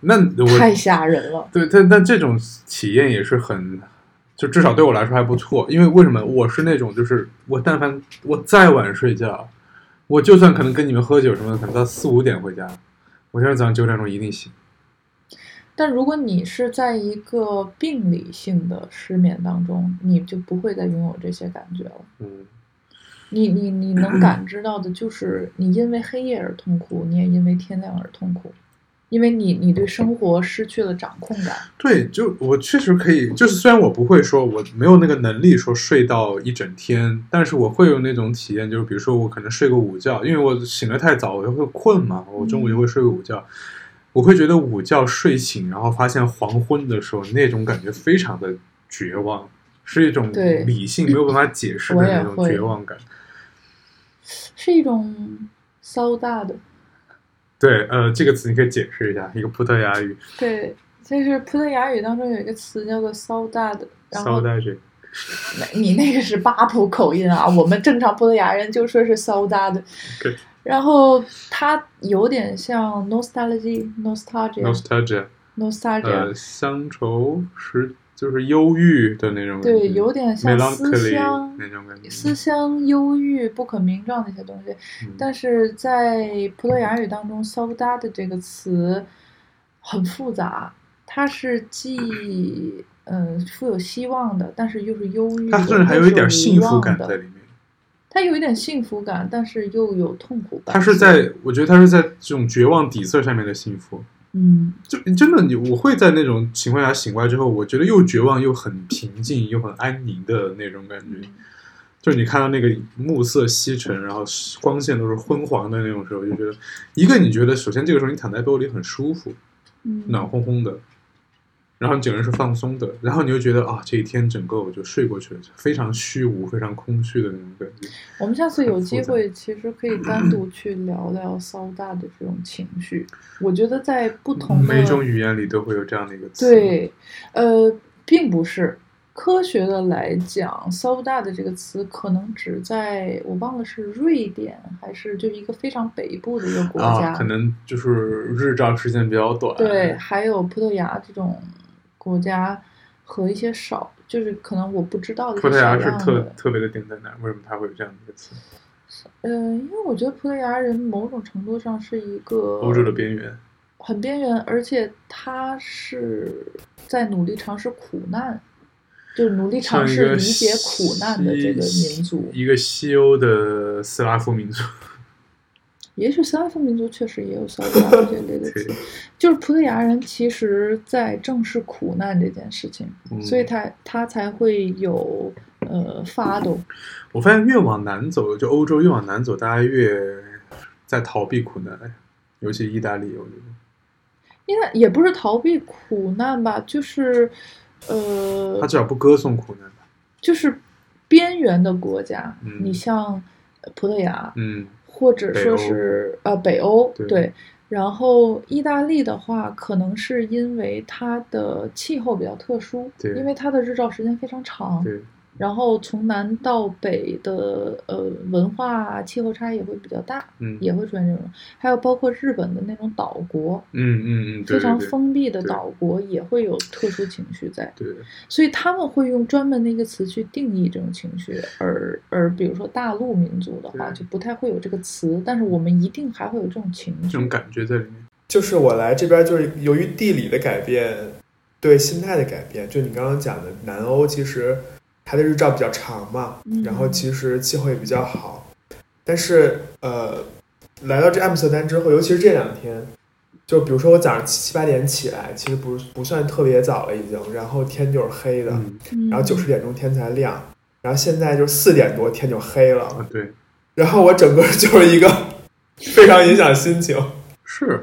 那我太吓人了。对，但但这种体验也是很，就至少对我来说还不错。因为为什么我是那种，就是我但凡我再晚睡觉，我就算可能跟你们喝酒什么的，可能到四五点回家，我今天早上九点钟一定醒。但如果你是在一个病理性的失眠当中，你就不会再拥有这些感觉了。嗯。你你你能感知到的就是你因为黑夜而痛苦，你也因为天亮而痛苦，因为你你对生活失去了掌控感。对，就我确实可以，就是虽然我不会说我没有那个能力说睡到一整天，但是我会有那种体验，就是比如说我可能睡个午觉，因为我醒得太早我就会困嘛，我中午就会睡个午觉、嗯、我会觉得午觉睡醒然后发现黄昏的时候那种感觉非常的绝望，是一种理性没有办法解释的那种绝望感，是一种 Saudade。 对，呃，这个词你可以解释一下，一个葡萄牙语。对，就是葡萄牙语当中有一个词叫做 Saudade， 然后你那个是巴普口音啊，我们正常葡萄牙人就说是 Saudade、okay. 然后它有点像 Nostalgia Nostalgia Nostalgia Nostalgia、呃、乡愁时就是忧郁的那种感觉，对，有点像思乡那种感觉，思乡忧郁不可名状那些东西、嗯、但是在葡萄牙语当中 Saudade 这个词很复杂，它是既嗯富有希望的，但是又是忧郁的，它甚至还有一点幸福感在里面，它有一点幸福感但是又有痛苦感，它是在我觉得它是在这种绝望底色上面的幸福，嗯，就真的你我会在那种情况下醒过来之后，我觉得又绝望又很平静又很安宁的那种感觉，就是你看到那个暮色西沉，然后光线都是昏黄的那种时候，就觉得一个你觉得首先这个时候你躺在被窝里很舒服，嗯，暖烘烘的，然后你整个人是放松的，然后你就觉得啊，这一天整个我就睡过去了，非常虚无非常空虚的那种感觉。我们下次有机会其实可以单独去聊聊Saudade的这种情绪，我觉得在不同的每种语言里都会有这样的一个词，对，呃，并不是科学的来讲Saudade的这个词可能只在我忘了是瑞典还是就一个非常北部的一个国家、啊、可能就是日照时间比较短，对，还有葡萄牙这种国家和一些少，就是可能我不知道的。葡萄牙是特特别的点在哪？为什么它会有这样的一个词？嗯、呃，因为我觉得葡萄牙人某种程度上是一个欧洲的边缘，很边缘，而且他是在努力尝试苦难，就是努力尝试理解苦难的这个民族，一个西欧的斯拉夫民族。也许斯拉夫民族确实也有骚扰这类的词就是葡萄牙人其实在正视苦难这件事情、嗯、所以他他才会有呃发抖。我发现越往南走，就欧洲越往南走，大家越在逃避苦难，尤其意大利，我觉得应该也不是逃避苦难吧，就是呃他至少不歌颂苦难吧，就是边缘的国家、嗯、你像葡萄牙，嗯，或者说是北欧,、呃、北欧 对, 对，然后意大利的话可能是因为它的气候比较特殊，因为它的日照时间非常长，对，然后从南到北的呃文化气候差异也会比较大、嗯、也会出现这种，还有包括日本的那种岛国，嗯嗯嗯，非常封闭的岛国也会有特殊情绪在，对，所以他们会用专门的一个词去定义这种情绪，而而比如说大陆民族的话就不太会有这个词，但是我们一定还会有这种情绪这种感觉在里面。就是我来这边就是由于地理的改变对心态的改变，就你刚刚讲的南欧其实它的日照比较长嘛，然后其实气候也比较好，但是呃，来到这阿姆斯特丹之后，尤其是这两天，就比如说我早上七八点起来，其实不不算特别早了已经，然后天就是黑的，然后九十点钟天才亮，然后现在就四点多天就黑了，对，然后我整个就是一个非常影响心情，是，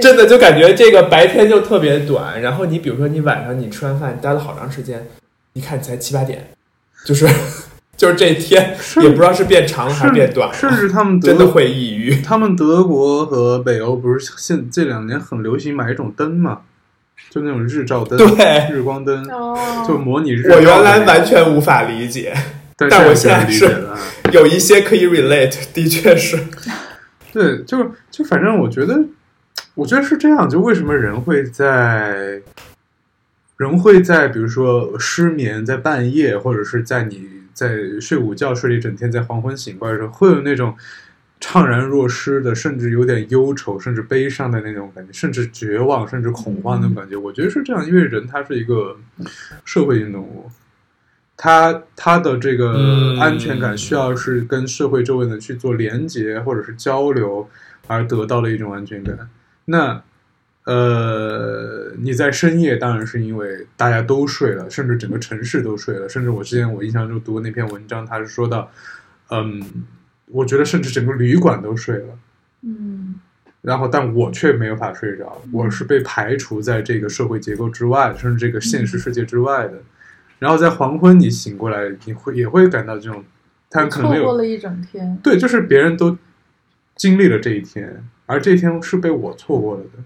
真的就感觉这个白天就特别短，然后你比如说你晚上你吃完饭待了好长时间，你看你才七八点。就是就是这一天也不知道是变长还是变短，甚至他们真的会抑郁。他们德国和北欧不是现这两年很流行买一种灯嘛，就那种日照灯，对，日光灯、哦、就模拟日照。我原来完全无法理解，但我现在是有一些可以 relate， 的确是。对，就就反正我觉得，我觉得是这样。就为什么人会在？人会在比如说失眠，在半夜，或者是在你在睡午觉睡了一整天，在黄昏醒过来的时候，会有那种怅然若失的，甚至有点忧愁，甚至悲伤的那种感觉，甚至绝望，甚至恐慌的感觉。我觉得是这样，因为人他是一个社会性动物，他他的这个安全感需要是跟社会周围的去做连接或者是交流而得到的一种安全感。那呃，你在深夜当然是因为大家都睡了，甚至整个城市都睡了，甚至我之前我印象中读的那篇文章，他是说到，嗯，我觉得甚至整个旅馆都睡了，嗯，然后但我却没有法睡着，我是被排除在这个社会结构之外，甚至这个现实世界之外的。然后在黄昏你醒过来，你会也会感到这种，他可能没有，错过了一整天，对，就是别人都经历了这一天，而这一天是被我错过了的。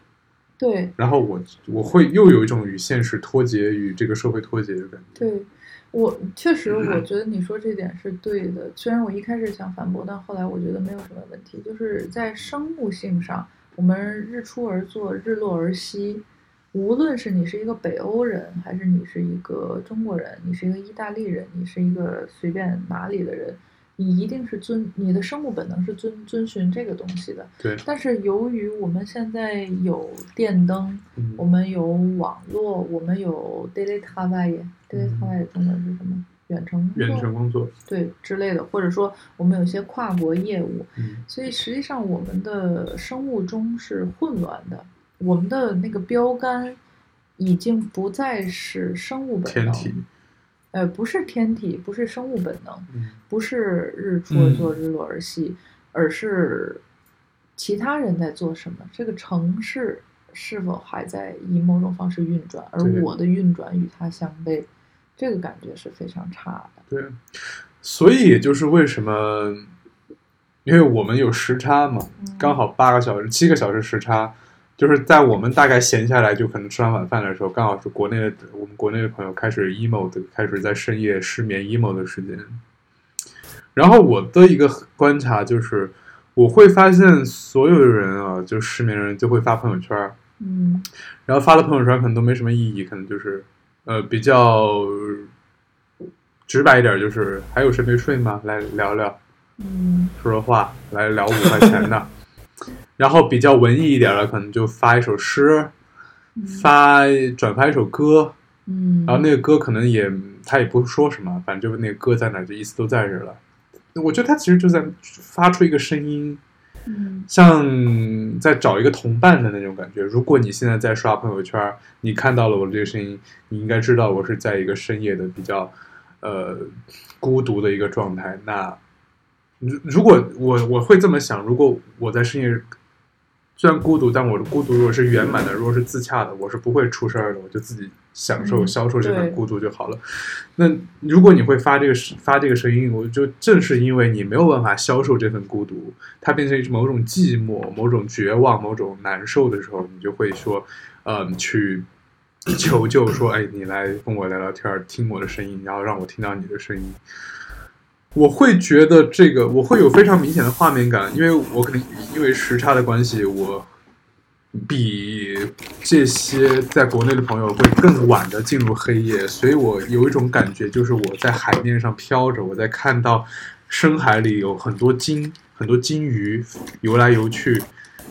对，然后我我会又有一种与现实脱节，与这个社会脱节的感觉。对，我确实我觉得你说这点是对的，虽然我一开始想反驳，但后来我觉得没有什么问题。就是在生物性上，我们日出而作，日落而息，无论是你是一个北欧人，还是你是一个中国人，你是一个意大利人，你是一个随便哪里的人，你一定是遵你的生物本能是遵遵循这个东西的。对。但是由于我们现在有电灯，嗯、我们有网络，我们有 daily travail，daily travail 中文是什么？远程远程工作，对之类的，或者说我们有些跨国业务、嗯，所以实际上我们的生物钟是混乱的，我们的那个标杆已经不再是生物本能。呃，不是天体，不是生物本能，嗯、不是日出而作，日落而息、嗯，而是其他人在做什么，这个城市是否还在以某种方式运转，而我的运转与它相悖，这个感觉是非常差的。对，所以也就是为什么，因为我们有时差嘛，嗯、刚好八个小时、七个小时时差。就是在我们大概闲下来，就可能吃完晚饭的时候，刚好是国内的我们国内的朋友开始 emo 的，开始在深夜失眠 emo 的时间。然后我的一个观察就是，我会发现所有人啊，就失眠的人就会发朋友圈，嗯，然后发的朋友圈可能都没什么意义，可能就是呃比较直白一点，就是还有谁没睡吗？来聊聊，嗯，说说话，来聊五块钱的。然后比较文艺一点的，可能就发一首诗，发转发一首歌，嗯，然后那个歌可能也他也不说什么，反正就那个歌在哪，就意思都在这了。我觉得他其实就在发出一个声音，嗯，像在找一个同伴的那种感觉。如果你现在在刷朋友圈，你看到了我这个声音，你应该知道我是在一个深夜的比较呃孤独的一个状态。那如果我我会这么想，如果我在深夜虽然孤独，但我的孤独如果是圆满的，如果是自洽的，我是不会出事的，我就自己享受、嗯、消受这份孤独就好了。那如果你会发这个发这个声音，我就正是因为你没有办法消受这份孤独，它变成某种寂寞、某种绝望、某种难受的时候，你就会说，嗯，去求救，说，哎，你来跟我聊聊天，听我的声音，然后让我听到你的声音。我会觉得这个，我会有非常明显的画面感，因为我可能因为时差的关系，我比这些在国内的朋友会更晚的进入黑夜，所以我有一种感觉，就是我在海面上飘着，我在看到深海里有很多鲸，很多鲸鱼游来游去，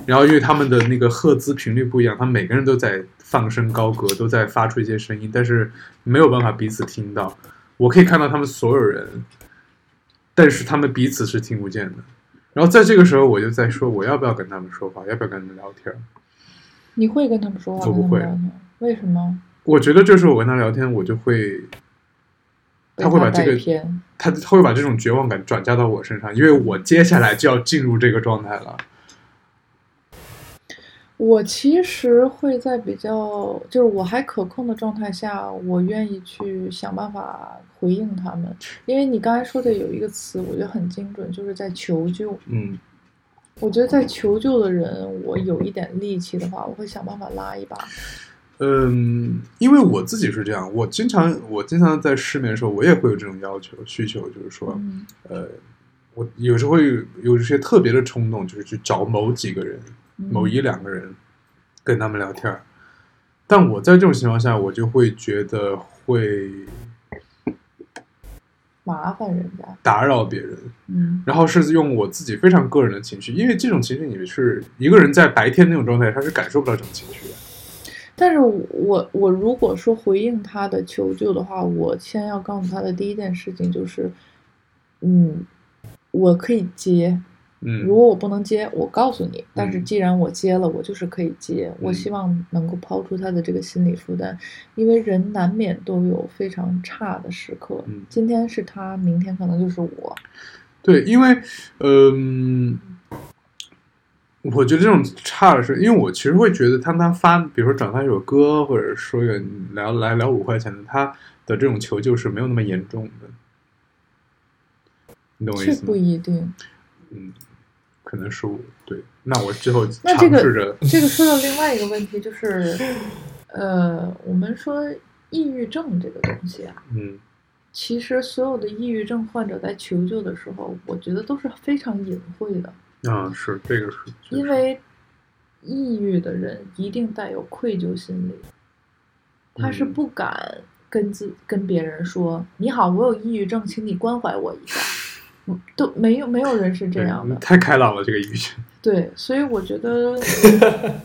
然后因为他们的那个赫兹频率不一样，他们每个人都在放声高歌，都在发出一些声音，但是没有办法彼此听到。我可以看到他们所有人，但是他们彼此是听不见的。然后在这个时候我就在说，我要不要跟他们说话，要不要跟他们聊天。你会跟他们说话？我不会。为什么？我觉得就是我跟他聊天，我就会他会把这个 他, 他会把这种绝望感转嫁到我身上，因为我接下来就要进入这个状态了。我其实会在比较就是我还可控的状态下，我愿意去想办法回应他们。因为你刚才说的有一个词我觉得很精准，就是在求救。嗯，我觉得在求救的人，我有一点力气的话，我会想办法拉一把。嗯，因为我自己是这样，我经常我经常在失眠的时候，我也会有这种要求需求，就是说、嗯、呃，我有时候会有有一些特别的冲动，就是去找某几个人某一两个人跟他们聊天。但我在这种情况下，我就会觉得会麻烦人家，打扰别人。嗯，然后是用我自己非常个人的情绪，因为这种情绪你是一个人在白天那种状态，他是感受不到这种情绪的。但是我我如果说回应他的求救的话，我先要告诉他的第一件事情就是，嗯，我可以接。如果我不能接，我告诉你，但是既然我接了、嗯、我就是可以接。我希望能够抛出他的这个心理负担、嗯、因为人难免都有非常差的时刻、嗯、今天是他，明天可能就是我。对，因为嗯、呃，我觉得这种差的是因为我其实会觉得他他发比如说转发一首歌，或者说有聊来聊五块钱的，他的这种求救是没有那么严重的，你懂我意思吗？不一定。嗯，可能是我对。那我之后尝试着、这个、这个说到另外一个问题，就是呃我们说抑郁症这个东西啊，嗯，其实所有的抑郁症患者在求救的时候，我觉得都是非常隐晦的啊，是这个是，因为抑郁的人一定带有愧疚心理，他是不敢跟自、嗯、跟别人说你好，我有抑郁症，请你关怀我一下，都没有没有人是这样的，太开朗了这个抑郁症。对，所以我觉得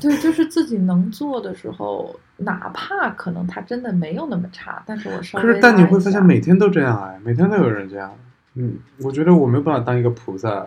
对，就是自己能做的时候，哪怕可能他真的没有那么差，但是我稍微可是但你会发现每天都这样哎，每天都有人这样。嗯，我觉得我没有办法当一个菩萨，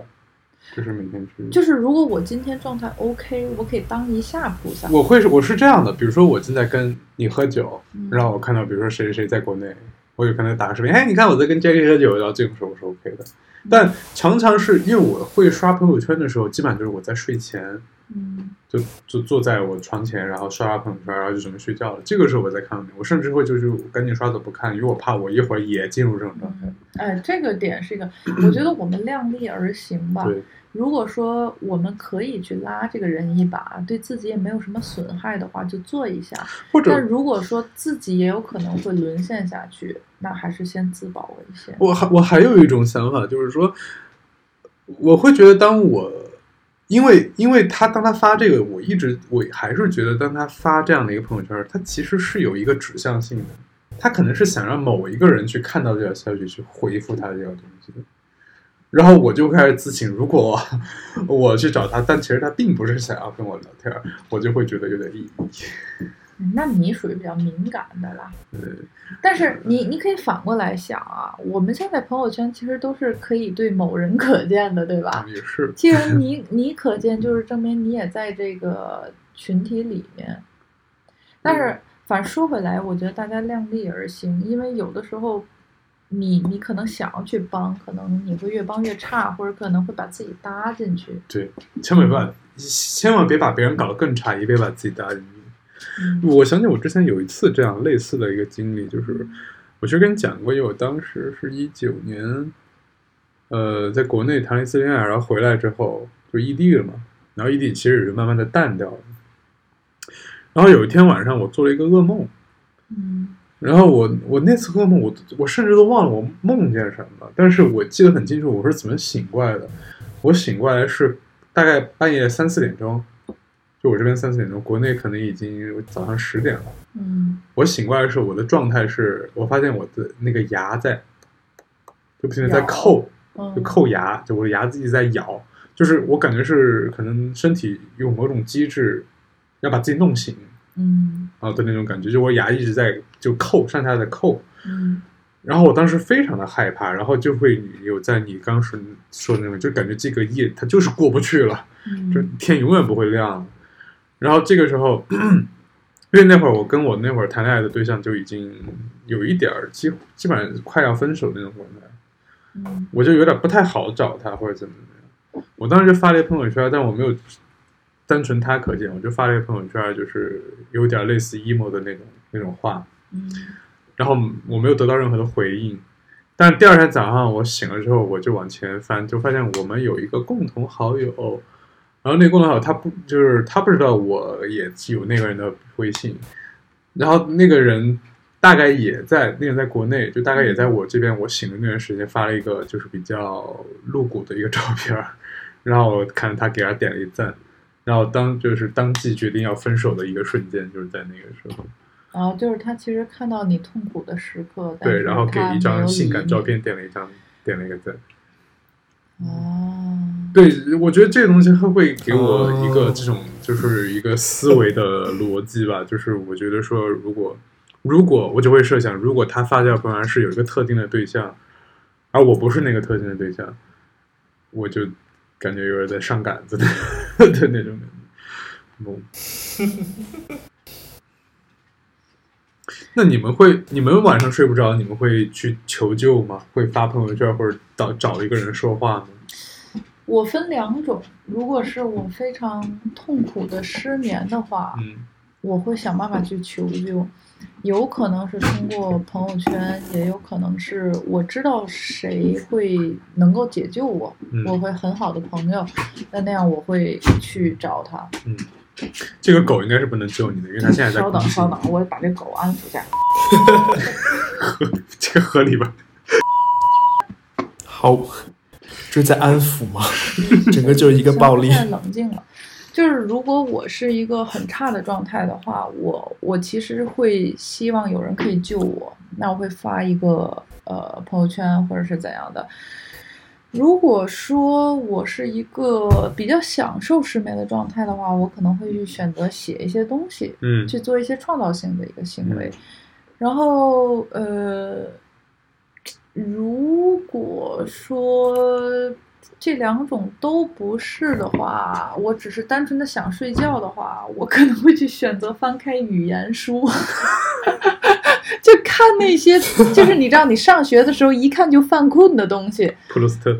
就是每天去，就是如果我今天状态 OK， 我可以当一下菩萨。我会是我是这样的，比如说我正在跟你喝酒，嗯、然后我看到比如说谁谁谁在国内，我就可能打个视频，哎，你看我在跟 Jackie 喝酒，然后这种时候我是 OK 的。但常常是因为我会刷朋友圈的时候，基本上就是我在睡前，嗯，就就坐在我床前，然后刷刷朋友圈，然后就准备睡觉了。这个时候我在看你，我甚至会就是赶紧刷走不看，因为我怕我一会儿也进入这种状态。嗯、哎，这个点是一个，我觉得我们量力而行吧。对，如果说我们可以去拉这个人一把，对自己也没有什么损害的话，就做一下。或者，但如果说自己也有可能会沦陷下去，那还是先自保为先。我还我还有一种想法，就是说，我会觉得，当我因为因为他当他发这个，我一直我还是觉得，当他发这样的一个朋友圈，他其实是有一个指向性的，他可能是想让某一个人去看到这条消息，去回复他的这条东西。然后我就开始自省，如果 我, 我去找他，但其实他并不是想要跟我聊天，我就会觉得有点意义。那你属于比较敏感的啦。嗯，但是你你可以反过来想啊，我们现在朋友圈其实都是可以对某人可见的，对吧？也是。既然你你可见，就是证明你也在这个群体里面。但是反说回来，我觉得大家量力而行，因为有的时候。你你可能想要去帮，可能你会越帮越差，或者可能会把自己搭进去。对，千万别把千万别把别人搞得更差，也别把自己搭进去。嗯、我想起我之前有一次这样类似的一个经历，就是我其实跟你讲过，因为我当时是一九年，呃，在国内谈了一次恋爱，然后回来之后就异地了嘛，然后异地其实也是慢慢的淡掉了。然后有一天晚上，我做了一个噩梦。嗯。然后我我那次噩梦，我我甚至都忘了我梦见什么，但是我记得很清楚，我是怎么醒过来的。我醒过来是大概半夜三四点钟，就我这边三四点钟，国内可能已经早上十点了。嗯，我醒过来的时候，我的状态是，我发现我的那个牙在，就不停的在扣，就扣牙，就我的牙自己在咬，就是我感觉是可能身体有某种机制要把自己弄醒。嗯，啊的那种感觉，就我牙一直在就扣上下的扣，嗯，然后我当时非常的害怕，然后就会有在你刚说说的那种，就感觉这个夜它就是过不去了，嗯，就天永远不会亮。然后这个时候，嗯、因为那会儿我跟我那会儿谈恋爱的对象就已经有一点几乎基本上快要分手那种状态，嗯，我就有点不太好找他或者怎么样。我当时就发了一朋友圈，但我没有。单纯他可见，我就发了一个朋友圈，就是有点类似 emo 的那种那种话，嗯，然后我没有得到任何的回应。但第二天早上我醒了之后，我就往前翻，就发现我们有一个共同好友，然后那个共同好友他不就是他不知道我也有那个人的微信，然后那个人大概也在那个人在国内，就大概也在我这边，我醒的那段时间发了一个就是比较露骨的一个照片，然后我看他给他点了一赞。然后当就是当即决定要分手的一个瞬间，就是在那个时候。然、啊、后就是他其实看到你痛苦的时刻，对，然后给一张性感照片点了一张，点了一个赞。哦、啊。对，我觉得这个东西它会给我一个这种、哦、就是一个思维的逻辑吧，就是我觉得说，如果如果我就会设想，如果他发酵方案是有一个特定的对象，而我不是那个特定的对象，我就。感觉有点在上杆子的对那种感觉，嗯。那你们会，你们晚上睡不着，你们会去求救吗？会发朋友圈或者找找一个人说话吗？我分两种，如果是我非常痛苦的失眠的话，嗯，我会想办法去求救，有可能是通过朋友圈，也有可能是我知道谁会能够解救我，嗯、我会很好的朋友，那那样我会去找他。嗯，这个狗应该是不能救你的，因为它现在在。稍等，稍等，我把这狗安抚一下。这个合理吧？毫无，这是在安抚吗？整个就是一个暴力。现在冷静了，就是如果我是一个很差的状态的话，我我其实会希望有人可以救我，那我会发一个呃朋友圈或者是怎样的。如果说我是一个比较享受失眠的状态的话，我可能会去选择写一些东西，嗯，去做一些创造性的一个行为。嗯、然后呃，如果说这两种都不是的话，我只是单纯的想睡觉的话，我可能会去选择翻开语言书。就看那些，就是你知道，你上学的时候一看就犯困的东西。普鲁斯特，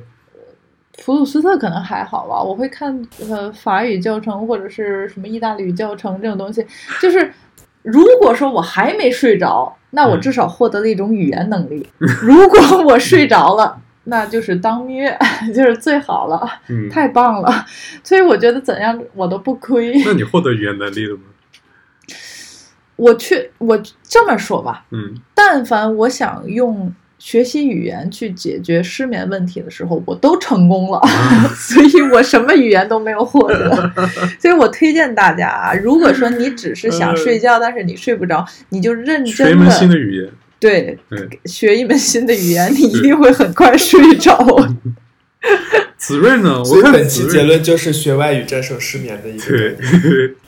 普鲁斯特可能还好吧。我会看呃法语教程或者是什么意大利语教程这种东西。就是如果说我还没睡着，那我至少获得了一种语言能力。嗯、如果我睡着了，那就是当虐，就是最好了，嗯、太棒了。所以我觉得怎样我都不亏。那你获得语言能力了吗？我去，我这么说吧，嗯，但凡我想用学习语言去解决失眠问题的时候，我都成功了，啊、所以我什么语言都没有获得。所以我推荐大家啊，如果说你只是想睡觉，呃、但是你睡不着，你就认真的学一门新的语言，对，对学一门新的语言，你一定会很快睡着。子睿呢？我看本期结论就是学外语战胜失眠的一个概念。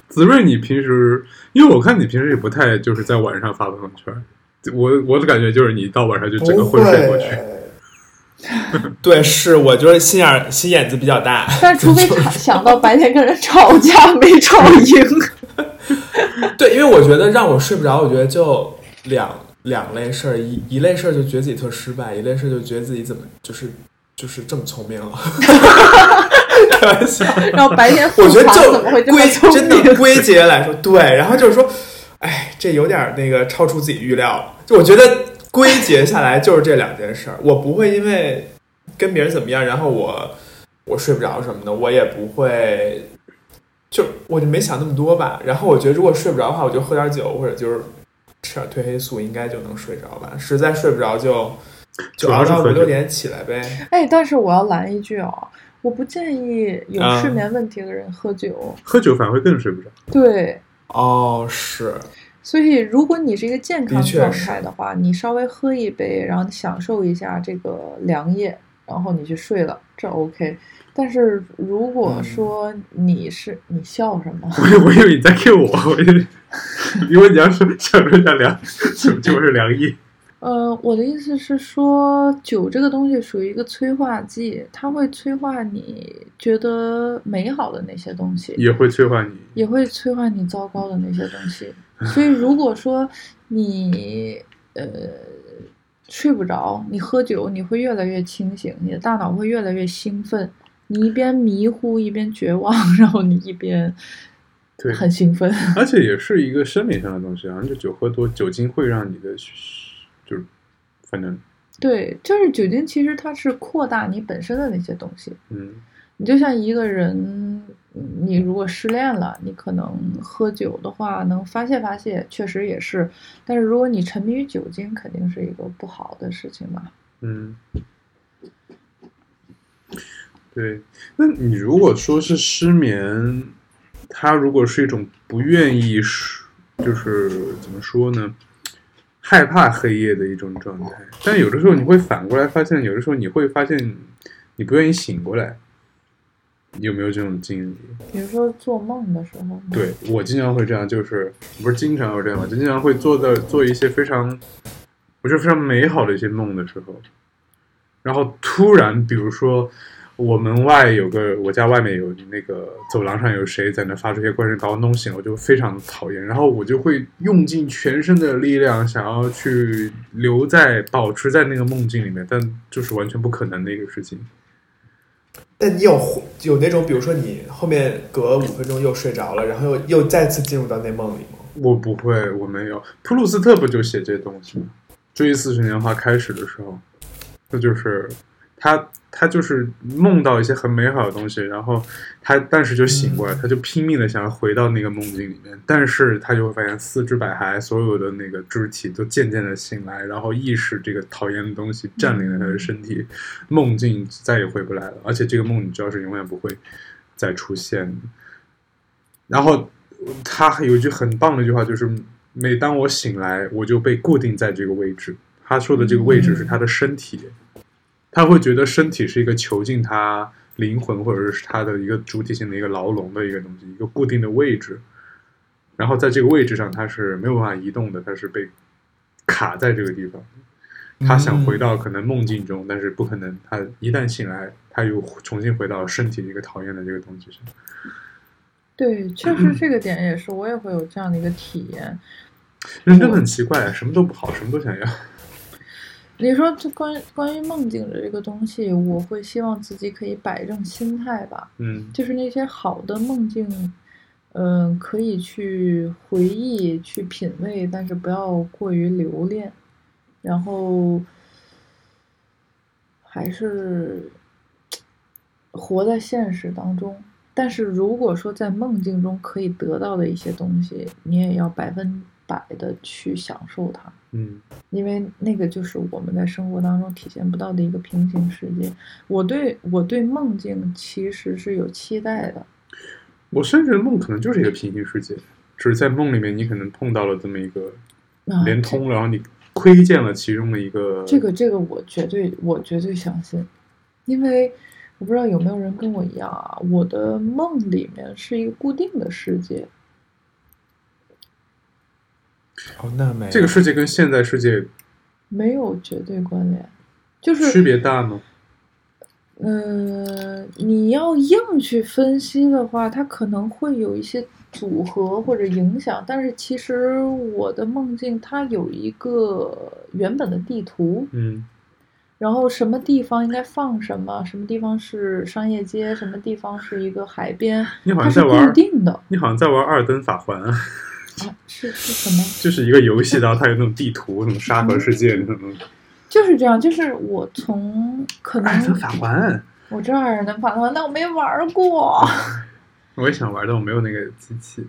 子睿，你平时，因为我看你平时也不太就是在晚上发朋友圈，我我的感觉就是你到晚上就整个昏睡过去。对，是我就是心眼心眼子比较大，但除非想到白天跟人吵架没吵赢。对，因为我觉得让我睡不着，我觉得就两两类事儿，一一类事儿就觉得自己特失败，一类事儿就觉得自己怎么就是就是这么聪明了。开玩笑，然后白天我觉得就归真的归结来说，对，然后就是说，哎，这有点那个超出自己预料了。就我觉得归结下来就是这两件事儿，我不会因为跟别人怎么样，然后我我睡不着什么的，我也不会，就我就没想那么多吧。然后我觉得如果睡不着的话，我就喝点酒或者就是吃点褪黑素，应该就能睡着吧。实在睡不着就就熬到五六点起来呗。哎，但是我要拦一句哦。我不建议有睡眠问题的人喝酒，嗯、喝酒反而会更睡不着。对，哦，是。所以，如果你是一个健康状态的话，你稍微喝一杯，然后享受一下这个凉夜，然后你去睡了，这 OK。但是，如果说你是、嗯、你笑什么？我我以为你在 Q 我，我因为你要是想说一下凉，什么就是凉夜。呃，我的意思是说，酒这个东西属于一个催化剂，它会催化你觉得美好的那些东西，也会催化你，也会催化你糟糕的那些东西。所以，如果说你呃睡不着，你喝酒，你会越来越清醒，你的大脑会越来越兴奋，你一边迷糊一边绝望，然后你一边对很兴奋，而且也是一个生理上的东西啊。就酒喝多，酒精会让你的。就是，反正对，就是酒精其实它是扩大你本身的那些东西。嗯，你就像一个人，你如果失恋了，你可能喝酒的话能发泄发泄，确实也是。但是如果你沉迷于酒精，肯定是一个不好的事情嘛。嗯，对。那你如果说是失眠，它如果是一种不愿意，就是怎么说呢？害怕黑夜的一种状态，但有的时候你会反过来发现，有的时候你会发现你不愿意醒过来，有没有这种经历？比如说做梦的时候，对，我经常会这样，就是不是经常会这样吗？就经常会做的做一些非常我觉得非常美好的一些梦的时候，然后突然比如说我门外有个我家外面有那个走廊上有谁在那发出一些怪声，把我弄醒，我就非常讨厌，然后我就会用尽全身的力量想要去留在保持在那个梦境里面，但就是完全不可能的一个事情。但你有有那种比如说你后面隔五分钟又睡着了，然后又又再次进入到那梦里吗？我不会，我没有。普鲁斯特不就写这东西吗？《追忆似水年华》开始的时候，那就是他他就是梦到一些很美好的东西，然后他但是就醒过来，他就拼命的想要回到那个梦境里面，但是他就会发现四肢百骸，所有的那个肢体都渐渐的醒来，然后意识这个讨厌的东西占领了他的身体，梦境再也回不来了，而且这个梦你知道是永远不会再出现的。然后他还有一句很棒的一句话，就是每当我醒来，我就被固定在这个位置。他说的这个位置是他的身体。他会觉得身体是一个囚禁他灵魂或者是他的一个主体性的一个牢笼的一个东西，一个固定的位置，然后在这个位置上他是没有办法移动的，他是被卡在这个地方，他想回到可能梦境中，但是不可能，他一旦醒来他又重新回到身体这个讨厌的这个东西上。对，确实这个点也是我也会有这样的一个体验。人真的很奇怪，什么都不好，什么都想要。你说这关关于梦境的这个东西，我会希望自己可以摆正心态吧。嗯，就是那些好的梦境，嗯、呃，可以去回忆、去品味，但是不要过于留恋。然后，还是活在现实当中。但是如果说在梦境中可以得到的一些东西，你也要百分百的去享受它。嗯，因为那个就是我们在生活当中体现不到的一个平行世界。我对我对梦境其实是有期待的。我甚至梦可能就是一个平行世界，只是在梦里面你可能碰到了这么一个连通了，啊，然后你窥见了其中的一个。这个这个我绝对我绝对相信，因为我不知道有没有人跟我一样啊，我的梦里面是一个固定的世界。哦，那没有，这个世界跟现在世界没有绝对关联，就是区别大吗？嗯、呃，你要硬去分析的话，它可能会有一些组合或者影响，但是其实我的梦境它有一个原本的地图，嗯，然后什么地方应该放什么，什么地方是商业街，什么地方是一个海边，你好像在玩，它是固定的。你好像在玩《二登法环》啊。啊，是是什么？就是一个游戏，然后它有那种地图，什么沙盒世界，什么、嗯，就是这样。就是我从可能二登法环，我知道二登法环，但我没玩过。我也想玩，但我没有那个机器。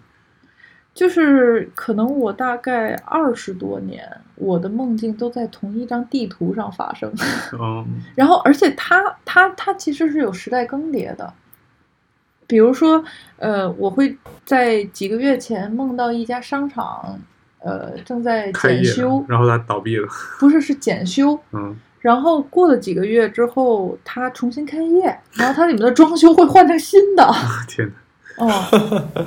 就是可能我大概二十多年，我的梦境都在同一张地图上发生。哦。然后，而且它它它其实是有时代更迭的。比如说，呃，我会在几个月前梦到一家商场，呃，正在检修，然后它倒闭了。不是，是检修。嗯。然后过了几个月之后，它重新开业，然后它里面的装修会换成新的。天哪！哦。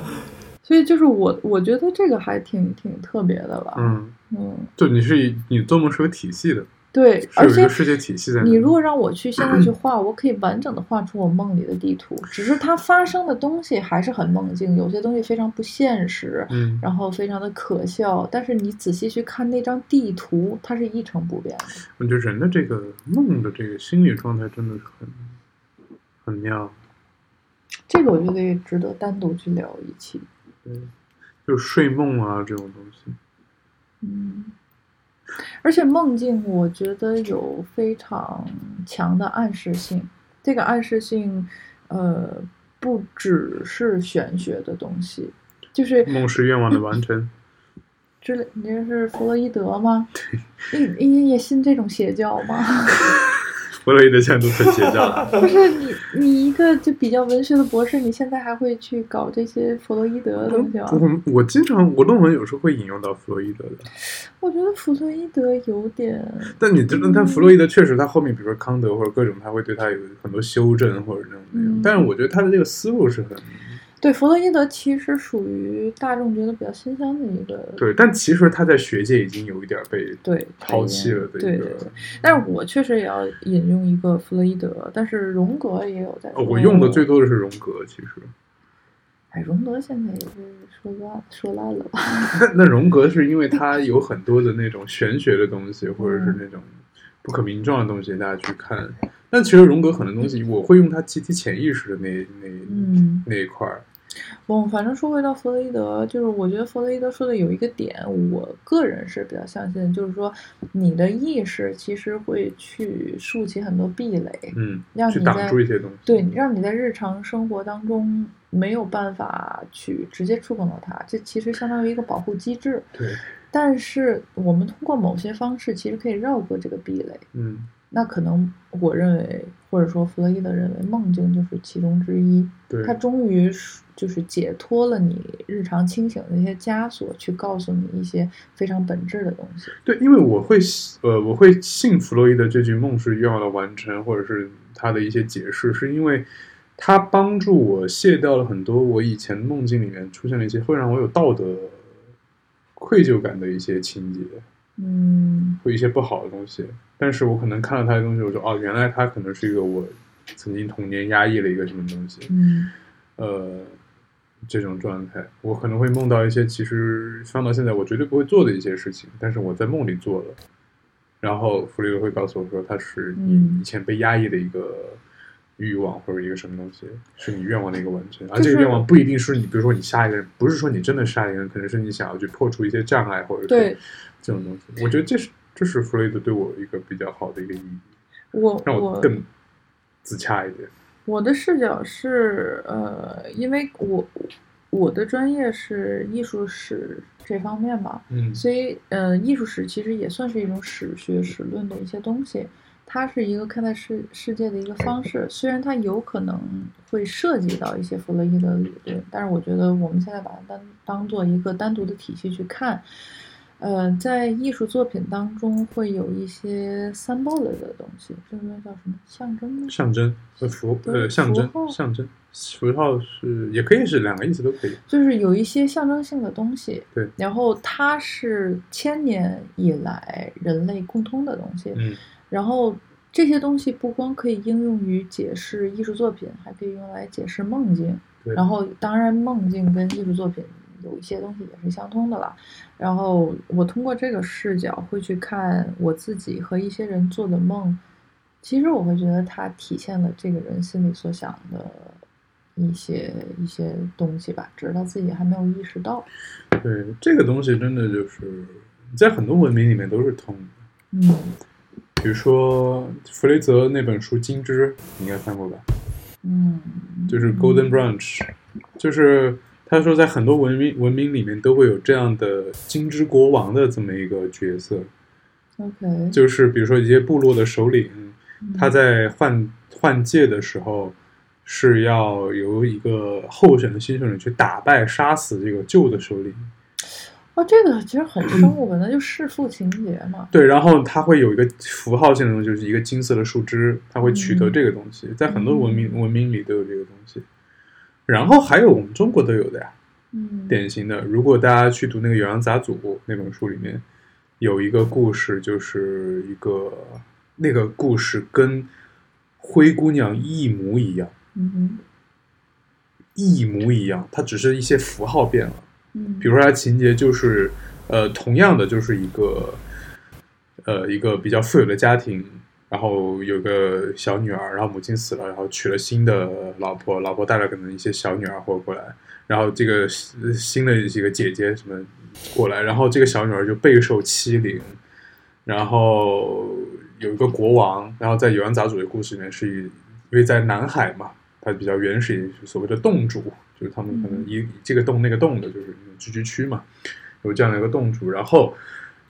所以就是我，我觉得这个还挺挺特别的吧。嗯嗯。就你是你做梦是有体系的。对，而且世界体系在。你如果让我去现在去画，我可以完整的画出我梦里的地图，只是它发生的东西还是很梦境，有些东西非常不现实，嗯，然后非常的可笑。但是你仔细去看那张地图，它是一成不变的。我觉得人的这个梦的这个心理状态真的是很很妙。这个我觉得也值得单独去聊一期。对，就睡梦啊这种东西。嗯。而且梦境我觉得有非常强的暗示性，这个暗示性呃，不只是玄学的东西，就是梦是愿望的完成之类。你这是弗洛伊德吗？你你也信这种邪教吗？弗洛伊德现在都很邪教了。不是你你一个就比较文学的博士，你现在还会去搞这些弗洛伊德的东西吗？我我经常我论文有时候会引用到弗洛伊德的。我觉得弗洛伊德有点，但你真的，但弗洛伊德确实他后面比如说康德或者各种，他会对他有很多修正或者那种、嗯、但是我觉得他的这个思路是很对。弗洛伊德其实属于大众觉得比较新鲜的一个，对，但其实他在学界已经有一点被抛弃了的一个。对对对对，但是我确实也要引用一个弗洛伊德，但是荣格也有在、哦、我用的最多的是荣格其实。哎，荣格现在也是说烂说烂了吧。那荣格是因为他有很多的那种玄学的东西或者是那种不可名状的东西大家去看，但其实荣格很多东西我会用他集体潜意识的那那、嗯、那一块。嗯，反正说回到弗洛伊德，就是我觉得弗洛伊德说的有一个点，我个人是比较相信，就是说你的意识其实会去竖起很多壁垒，嗯，让你去挡住一些东西，对，让你在日常生活当中没有办法去直接触碰到它，这其实相当于一个保护机制，对。但是我们通过某些方式其实可以绕过这个壁垒，嗯，那可能我认为，或者说弗洛伊德认为，梦境就是其中之一。对，他终于就是解脱了你日常清醒的一些枷锁，去告诉你一些非常本质的东西。对，因为我会呃，我会信弗洛伊德这句梦是愿望的完成，或者是他的一些解释，是因为他帮助我卸掉了很多我以前梦境里面出现了一些会让我有道德愧疚感的一些情节，嗯，或一些不好的东西。但是我可能看到他的东西，我说哦，原来他可能是一个我曾经童年压抑了一个什么东西，嗯，呃，这种状态，我可能会梦到一些其实放到现在我绝对不会做的一些事情，但是我在梦里做了。然后弗洛伊德会告诉我说，他是你以前被压抑的一个欲望或者一个什么东西，是你愿望的一个完成，而这个愿望不一定是你，比如说你杀一个人，不是说你真的杀一个人，可能是你想要去破除一些障碍，或者是这种东西。我觉得这是这是弗洛伊德对我一个比较好的一个意义，我让我更自洽一点。我的视角是呃，因为我我的专业是艺术史这方面吧，嗯，所以呃，艺术史其实也算是一种史学史论的一些东西。它是一个看待世世界的一个方式，虽然它有可能会涉及到一些弗洛伊德理论，但是我觉得我们现在把它当当做一个单独的体系去看。呃，在艺术作品当中会有一些symbol类的东西，这个叫什么象征？象征呃符呃象征象征符号是也可以是两个意思都可以，就是有一些象征性的东西。对，然后它是千年以来人类共通的东西。嗯。然后这些东西不光可以应用于解释艺术作品，还可以用来解释梦境。然后当然梦境跟艺术作品有一些东西也是相通的啦。然后我通过这个视角会去看我自己和一些人做的梦，其实我会觉得它体现了这个人心里所想的一些一些东西吧，只是他自己还没有意识到。对，这个东西真的就是在很多文明里面都是通的。嗯，比如说弗雷泽那本书《金枝》，你应该看过吧？嗯，就是 Golden Branch， 就是他说在很多文明文明里面都会有这样的金枝国王的这么一个角色。OK， 就是比如说一些部落的首领，他在换换届的时候是要由一个候选的新手人去打败、杀死这个旧的首领。哦，这个其实很生物本能，就弑父情节嘛。对，然后它会有一个符号性的东西，就是一个金色的树枝，它会取得这个东西，嗯，在很多文明文明里都有这个东西。然后还有我们中国都有的呀，嗯，典型的。如果大家去读那个《酉阳杂俎》那本书，里面有一个故事，就是一个那个故事跟灰姑娘一模一样，嗯，一模一样，它只是一些符号变了。比如说它情节就是呃同样的，就是一个呃一个比较富有的家庭，然后有个小女儿，然后母亲死了，然后娶了新的老婆，老婆带了可能一些小女儿或过来，然后这个新的一个姐姐什么过来，然后这个小女儿就备受欺凌，然后有一个国王，然后在《酉阳杂俎》的故事里面是因为在南海嘛，它比较原始所谓的洞主，就是他们可能一这个洞那个洞的，就是聚居区嘛，有这样的一个洞主，然后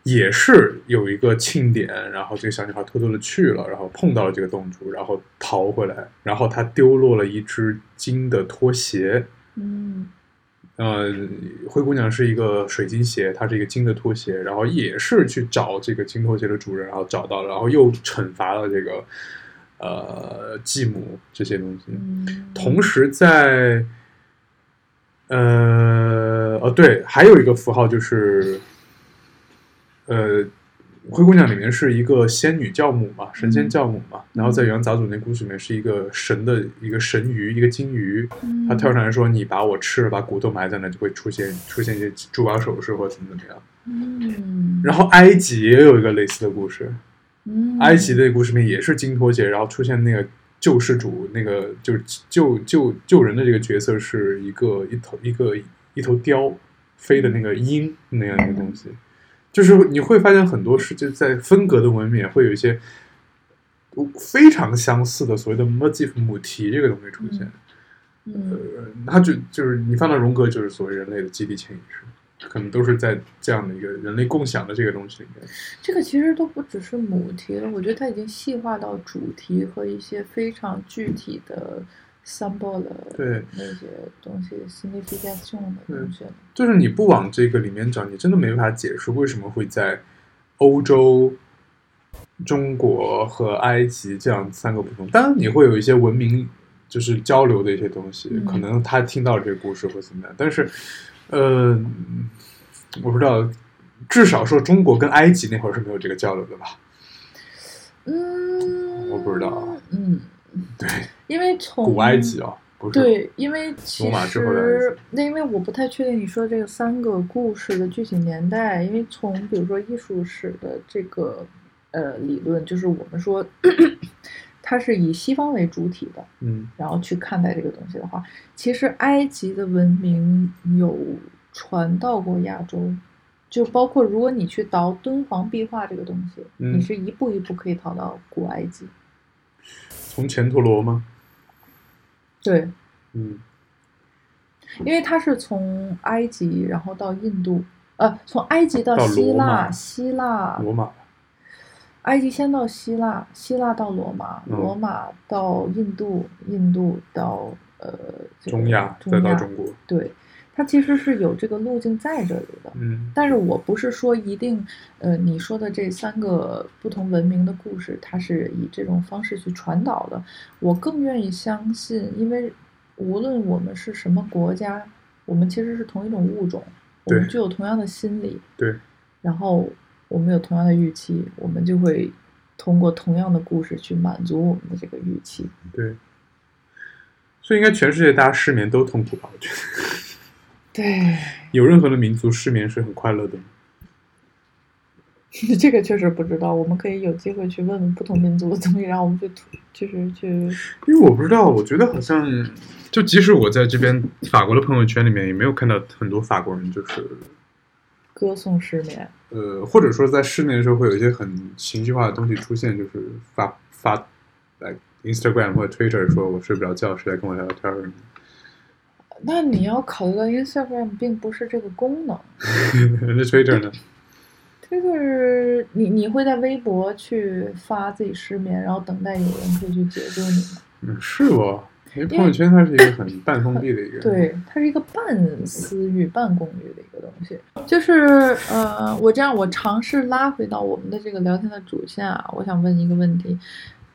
也是有一个庆典，然后这个小女孩偷偷的去了，然后碰到了这个洞主，然后逃回来，然后她丢落了一只金的拖鞋，嗯，呃，灰姑娘是一个水晶鞋，她是一个金的拖鞋，然后也是去找这个金拖鞋的主人，然后找到了，然后又惩罚了这个呃继母这些东西，嗯，同时在。呃哦对，还有一个符号就是，呃，灰姑娘里面是一个仙女教母嘛，神仙教母嘛，然后在《酉阳杂俎》那故事里面是一个神的一个神鱼，一个金鱼，他跳上来说：“你把我吃了，把骨头埋在那，就会出现出现一些珠宝首饰或怎么怎么样。”嗯，然后埃及也有一个类似的故事，埃及的故事里面也是金拖鞋，然后出现那个救世主那个就是救救救人的这个角色是一个一头一个一头雕飞的那个鹰那样的东西，就是你会发现很多是就在分隔的文面会有一些非常相似的所谓的 motif 母题这个东西出现，嗯、呃，它就就是你放到荣格就是所谓人类的集体潜意识。可能都是在这样的一个人类共享的这个东西里面，这个其实都不只是母题了，我觉得它已经细化到主题和一些非常具体的 symbol 的对那些东西 signification 的东西，就是你不往这个里面找你真的没法解释为什么会在欧洲中国和埃及这样三个不同，当然你会有一些文明就是交流的一些东西、嗯、可能他听到这个故事会怎么样，但是呃，我不知道，至少说中国跟埃及那会儿是没有这个交流的吧？嗯，我不知道。嗯，对，因为从古埃及啊、哦，不是对，因为其实罗马之后的那，因为我不太确定你说这个三个故事的具体年代，因为从比如说艺术史的这个呃理论，就是我们说咳咳它是以西方为主体的，嗯，然后去看待这个东西的话，其实埃及的文明有传到过亚洲，就包括如果你去倒敦煌壁画这个东西、嗯、你是一步一步可以逃到古埃及，从前陀罗吗？对，嗯，因为它是从埃及然后到印度，呃，从埃及到希腊，希腊罗马，埃及先到希腊，希腊到罗马，罗马到印度，印度到呃、这个、中亚，再到中国。对，它其实是有这个路径在这里的。嗯，但是我不是说一定，呃，你说的这三个不同文明的故事，它是以这种方式去传导的。我更愿意相信，因为无论我们是什么国家，我们其实是同一种物种，我们具有同样的心理。对，然后。我们有同样的预期，我们就会通过同样的故事去满足我们的这个预期。对，所以应该全世界大家失眠都痛苦吧？我觉得。对。有任何的民族失眠是很快乐的吗？这个确实不知道，我们可以有机会去问问不同民族的东西，让我们去就是去。因为我不知道，我觉得好像就即使我在这边法国的朋友圈里面，也没有看到很多法国人就是。歌颂失眠，呃，或者说在失眠的时候会有一些很情绪化的东西出现，就是发发来 Instagram 或者 Twitter 说我睡不着觉，谁来跟我聊天？那你要考虑到 Instagram 并不是这个功能。那 Twitter 呢 ？Twitter， 你你会在微博去发自己失眠，然后等待有人可以去解救你吗？嗯，是不？因为朋友圈它是一个很半封闭的一个，对，它是一个半私域、半公域的一个东西。就是呃，我这样我尝试拉回到我们的这个聊天的主线啊，我想问一个问题，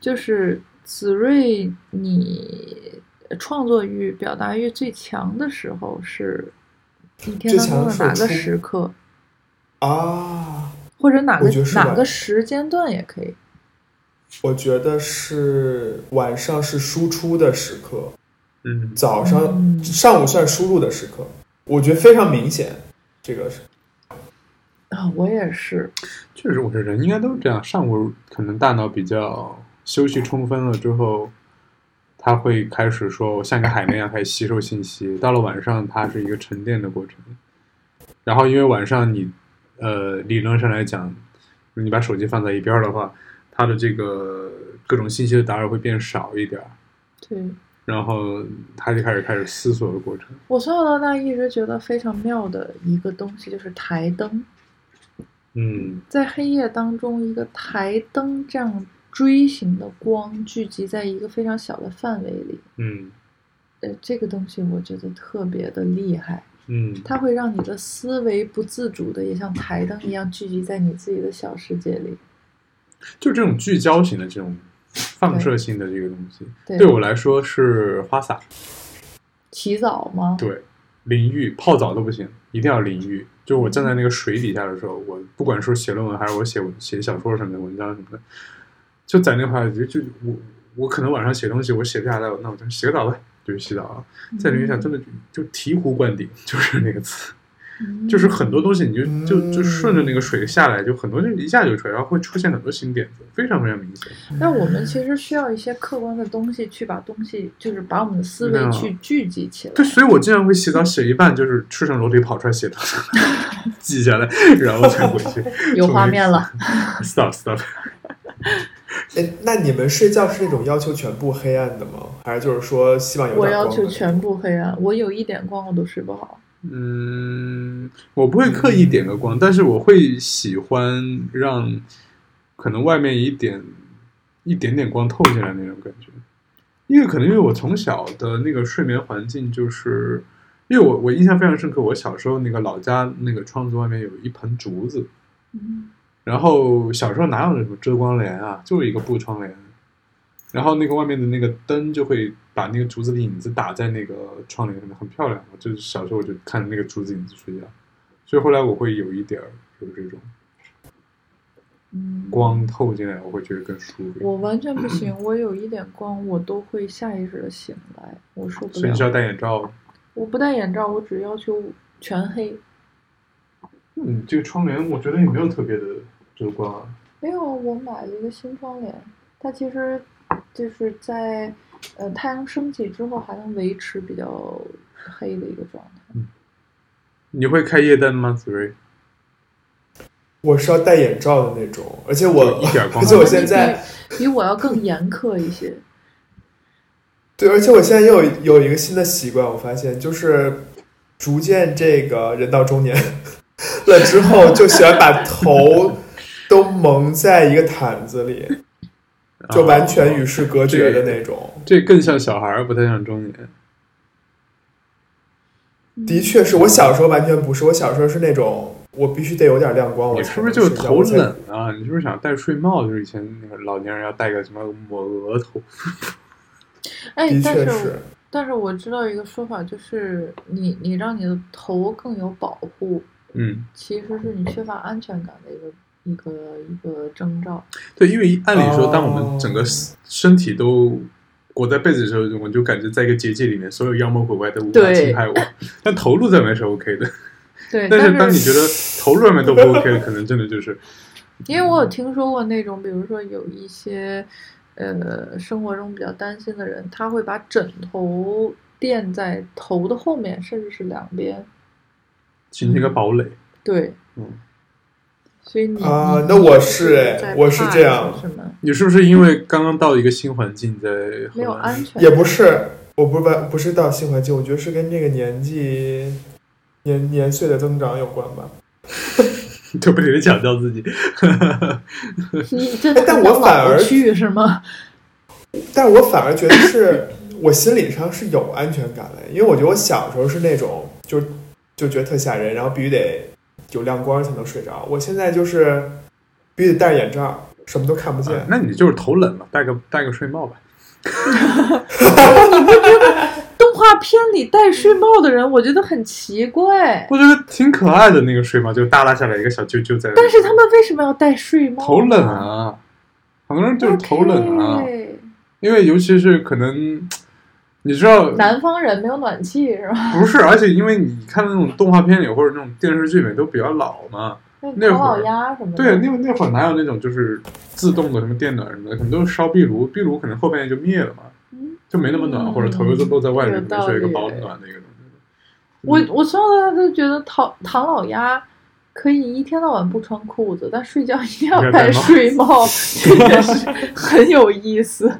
就是子睿，你创作欲、表达欲最强的时候是一天当中的哪个时刻啊？或者哪个哪个时间段也可以。我觉得是晚上是输出的时刻，嗯，早上上午算输入的时刻，我觉得非常明显。这个是啊，我也是，确实，我觉得人应该都这样。上午可能大脑比较休息充分了之后，他会开始说像个海绵一样开始吸收信息。到了晚上，它是一个沉淀的过程。然后，因为晚上你呃理论上来讲，你把手机放在一边的话。它的这个各种信息的打扰会变少一点，对，然后他就开始开始思索的过程。我从小到大一直觉得非常妙的一个东西就是台灯，嗯，在黑夜当中，一个台灯这样锥形的光聚集在一个非常小的范围里，嗯，呃，这个东西我觉得特别的厉害，嗯，它会让你的思维不自主的也像台灯一样聚集在你自己的小世界里。就这种聚焦型的这种放射性的这个东西 对, 对我来说是花洒，洗澡吗？对，淋浴泡澡都不行，一定要淋浴，就我站在那个水底下的时候，我不管说写论文还是我写写小说什么的文章什么的，就在那块就就我我可能晚上写东西我写不下来，那我就洗个澡吧，就洗澡啊，在淋浴下真的就醍醐灌顶，就是那个词，嗯、就是很多东西你就就就顺着那个水下来，就很多就一下就出来，然后会出现很多新点子，非常非常明显。那我们其实需要一些客观的东西去把东西，就是把我们的思维去聚集起来。对，所以我经常会写到写一半，就是出上楼梯跑出来写到记下来，然后才回去。有画面了。Stop stop。那你们睡觉是那种要求全部黑暗的吗？还是就是说希望有点光？我要求全部黑暗，我有一点光我都睡不好。嗯，我不会刻意点个光，但是我会喜欢让可能外面一点一点点光透进来那种感觉。因为可能因为我从小的那个睡眠环境，就是因为我我印象非常深刻，我小时候那个老家那个窗子外面有一盆竹子，嗯，然后小时候哪有什么遮光帘啊，就是一个布窗帘，然后那个外面的那个灯就会把那个竹子的影子打在那个窗帘上面，很漂亮。我就是小时候我就看着那个竹子影子睡觉，所以后来我会有一点就是这种光透进来，我会觉得更舒服。我完全不行，我有一点光我都会下意识的醒来，我受不了。所以你需要戴眼罩？我不戴眼罩，我只要求全黑。嗯，这个窗帘我觉得也没有特别的遮光啊。没有，我买了一个新窗帘，它其实就是在呃太阳升起之后还能维持比较黑的一个状态。嗯，你会开夜灯吗？子睿，我是要戴眼罩的那种，而且我一点光，而且我现在比我要更严苛一些。对，而且我现在又有有一个新的习惯，我发现就是逐渐这个人到中年了之后，就喜欢把头都蒙在一个毯子里。就完全与世隔绝的那种、哦、这, 这更像小孩不太像中年。的确是，我小时候完全不是，我小时候是那种我必须得有点亮光。你是不是就头冷啊？你是不是想戴睡帽？就是以前那个老年人要戴个什么抹额头。哎，的确是，但是但是我知道一个说法，就是你你让你的头更有保护，嗯，其实是你缺乏安全感的一个一个一个征兆。对，因为按理说当我们整个身体都裹在被子的时候，我们就感觉在一个结界里面，所有妖魔鬼怪都无法侵害我。但头颅在外面是 OK 的。对，但是当你觉得头颅外面都不 OK 的，可能真的就是因为我有听说过那种，比如说有一些呃生活中比较担心的人，他会把枕头垫在头的后面，甚至是两边形成一个堡垒。对，嗯，所以你啊，那我是哎，我是这样。你是不是因为刚刚到一个新环境在没有安全？也不是，我不是不是到新环境，我觉得是跟这个年纪年年岁的增长有关吧。就不停的强调自己。你这但我反而去是吗？但我反而觉得是我心理上是有安全感的，因为我觉得我小时候是那种就就觉得特吓人，然后必须得有亮光才能睡着。我现在就是必须得戴眼罩，什么都看不见、啊、那你就是头冷嘛，戴个戴个睡帽吧。你不觉得动画片里戴睡帽的人我觉得很奇怪？我觉得挺可爱的，那个睡帽就耷拉下来一个小啾啾在。但是他们为什么要戴睡帽？头冷啊，很多人就是头冷啊、okay. 因为尤其是可能你知道南方人没有暖气是吧？不是，而且因为你看那种动画片里或者那种电视剧里都比较老嘛，那唐老鸭什么的。对，那那会儿哪有那种就是自动的什么电暖什么的，可能都是烧壁炉，壁炉可能后半夜就灭了嘛、嗯、就没那么暖、嗯、或者头又都露在外面，可能是一个保暖的一个东西。我我从小都觉得唐唐老鸭可以一天到晚不穿裤子，但睡觉一定要戴睡帽，这个是很有意思。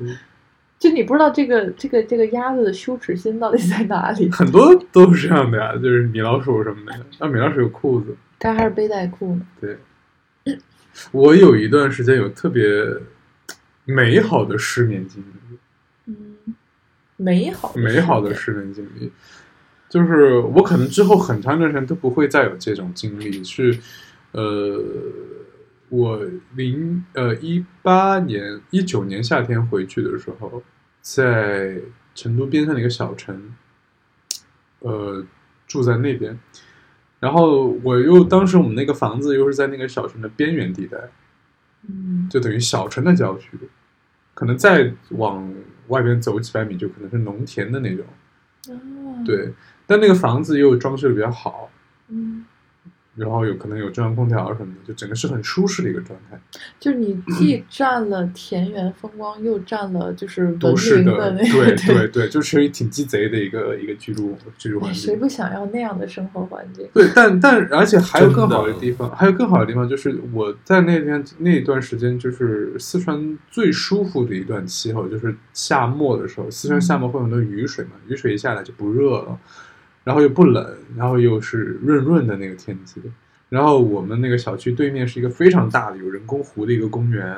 就你不知道这个这个这个鸭子的羞耻心到底在哪里？很多都是这样的呀、啊，就是米老鼠什么的。啊，米老鼠有裤子，它还是背带裤呢。对，我有一段时间有特别美好的失眠经历。嗯，美好的美好的失眠经历，就是我可能之后很长一段时间都不会再有这种经历。是，呃，我零呃一八年一九年夏天回去的时候。在成都边上的一个小城，呃，住在那边，然后我又当时我们那个房子又是在那个小城的边缘地带，嗯，就等于小城的郊区，可能再往外边走几百米就可能是农田的那种，对，但那个房子又装修的比较好，嗯，然后有可能有中央空调什么的，就整个是很舒适的一个状态。就是你既占了田园风光，又占了就是都市的那个，对对对，就是挺鸡贼的一个一个居住居住环境。谁不想要那样的生活环境？对，但但而且还有更好的地方，还有更好的地方就是我在那边那一段时间，就是四川最舒服的一段气候，就是夏末的时候，四川夏末会有很多雨水嘛，雨水一下来就不热了。然后又不冷，然后又是润润的那个天气。然后我们那个小区对面是一个非常大的有人工湖的一个公园，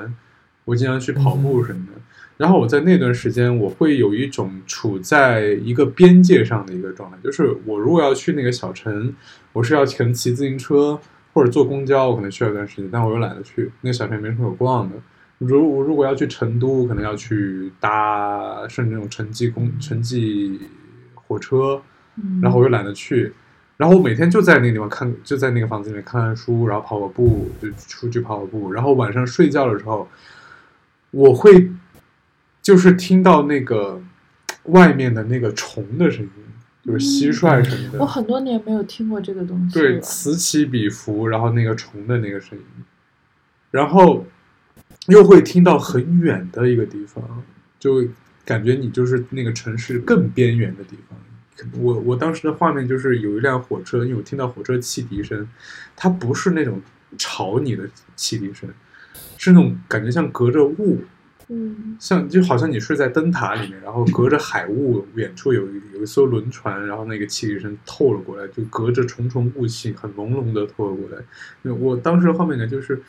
我经常去跑步什么的。然后我在那段时间，我会有一种处在一个边界上的一个状态，就是我如果要去那个小城，我是要可能骑自行车或者坐公交，我可能需要一段时间，但我又懒得去，那个小城没什么可逛的。如如果要去成都，可能要去搭甚至那种城际公城际火车。然后我又懒得去，然后我每天就在那个地方看，就在那个房子里面看看书，然后跑跑步，就出去跑跑步。然后晚上睡觉的时候，我会就是听到那个外面的那个虫的声音，就是蟋蟀什么的。嗯、我很多年没有听过这个东西了。对，此起彼伏，然后那个虫的那个声音，然后又会听到很远的一个地方，就感觉你就是那个城市更边缘的地方。我我当时的画面就是有一辆火车，因为我听到火车汽笛声，它不是那种吵你的汽笛声，是那种感觉像隔着雾，嗯，像就好像你睡在灯塔里面，然后隔着海雾，远处有有一艘轮船，然后那个汽笛声透了过来，就隔着重重雾气，很朦胧的透了过来。我当时的画面感就是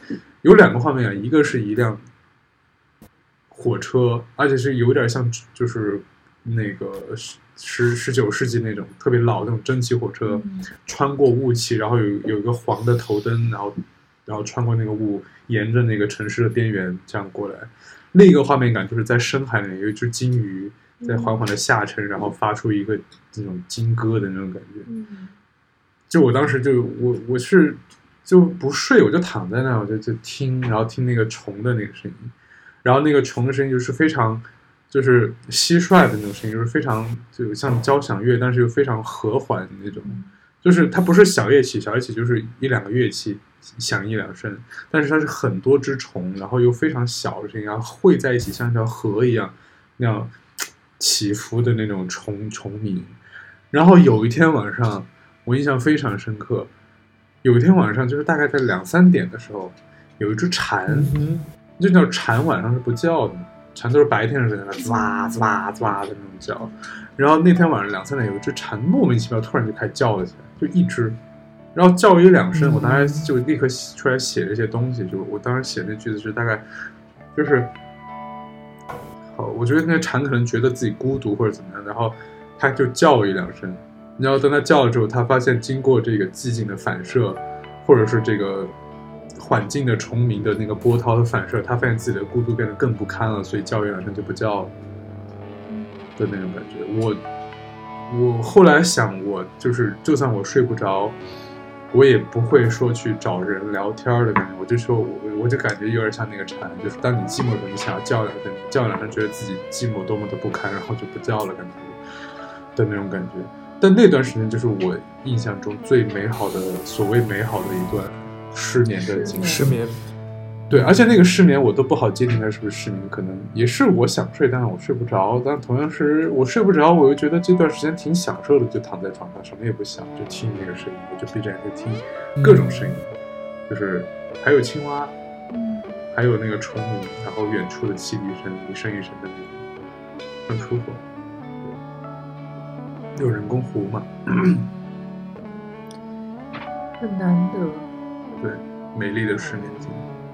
有两个画面感，一个是一辆火车，而且是有点像就是那个十十九世纪那种特别老的那种蒸汽火车，穿过雾气，然后有有一个黄的头灯，然后然后穿过那个雾，沿着那个城市的边缘这样过来。那个画面感就是在深海里面有一只鲸鱼在缓缓的下沉，然后发出一个那种鲸歌的那种感觉。就我当时就我我是就不睡，我就躺在那，我就就听，然后听那个虫的那个声音，然后那个虫的声音就是非常。就是蟋蟀的那种声音，就是非常就像交响乐，但是又非常和缓的那种。就是它不是小乐器，小乐器就是一两个乐器响一两声，但是它是很多只虫，然后又非常小的声音，然后汇在一起，像一条河一样那样起伏的那种虫虫鸣。然后有一天晚上，我印象非常深刻。有一天晚上，就是大概在两三点的时候，有一只蝉，就叫蝉，晚上是不叫的。蝉都是白天的时候在那唰唰唰的那种叫，然后那天晚上两三点有一只蝉莫名其妙突然就开始叫了起来，就一只，然后叫一两声，我当时就立刻出来写了一些东西，就我当时写那句子是大概就是，好，我觉得那蝉可能觉得自己孤独或者怎么样，然后它就叫一两声，然后当它叫了之后，它发现经过这个寂静的反射，或者是这个。环境的虫鸣的那个波涛的反射，他发现自己的孤独变得更不堪了，所以叫一两声就不叫了的那种感觉。我我后来想，我就是就算我睡不着，我也不会说去找人聊天的感觉。我就说我我就感觉有点像那个蝉，就是当你寂寞的时候，你想要叫两声，叫两声觉得自己寂寞多么的不堪，然后就不叫了感觉的那种感觉。但那段时间就是我印象中最美好的，所谓美好的一段。失眠的经历，失眠，对，而且那个失眠我都不好界定它是不是失眠，可能也是我想睡，但是我睡不着。但同样是我睡不着，我又觉得这段时间挺享受的，就躺在床上什么也不想，就听那个声音，我就闭着眼睛听各种声音、嗯，就是还有青蛙，嗯、还有那个虫鸣，然后远处的汽笛声，一声一声的那种，很舒服。有人工湖嘛，很难得。对，美丽的失眠经历。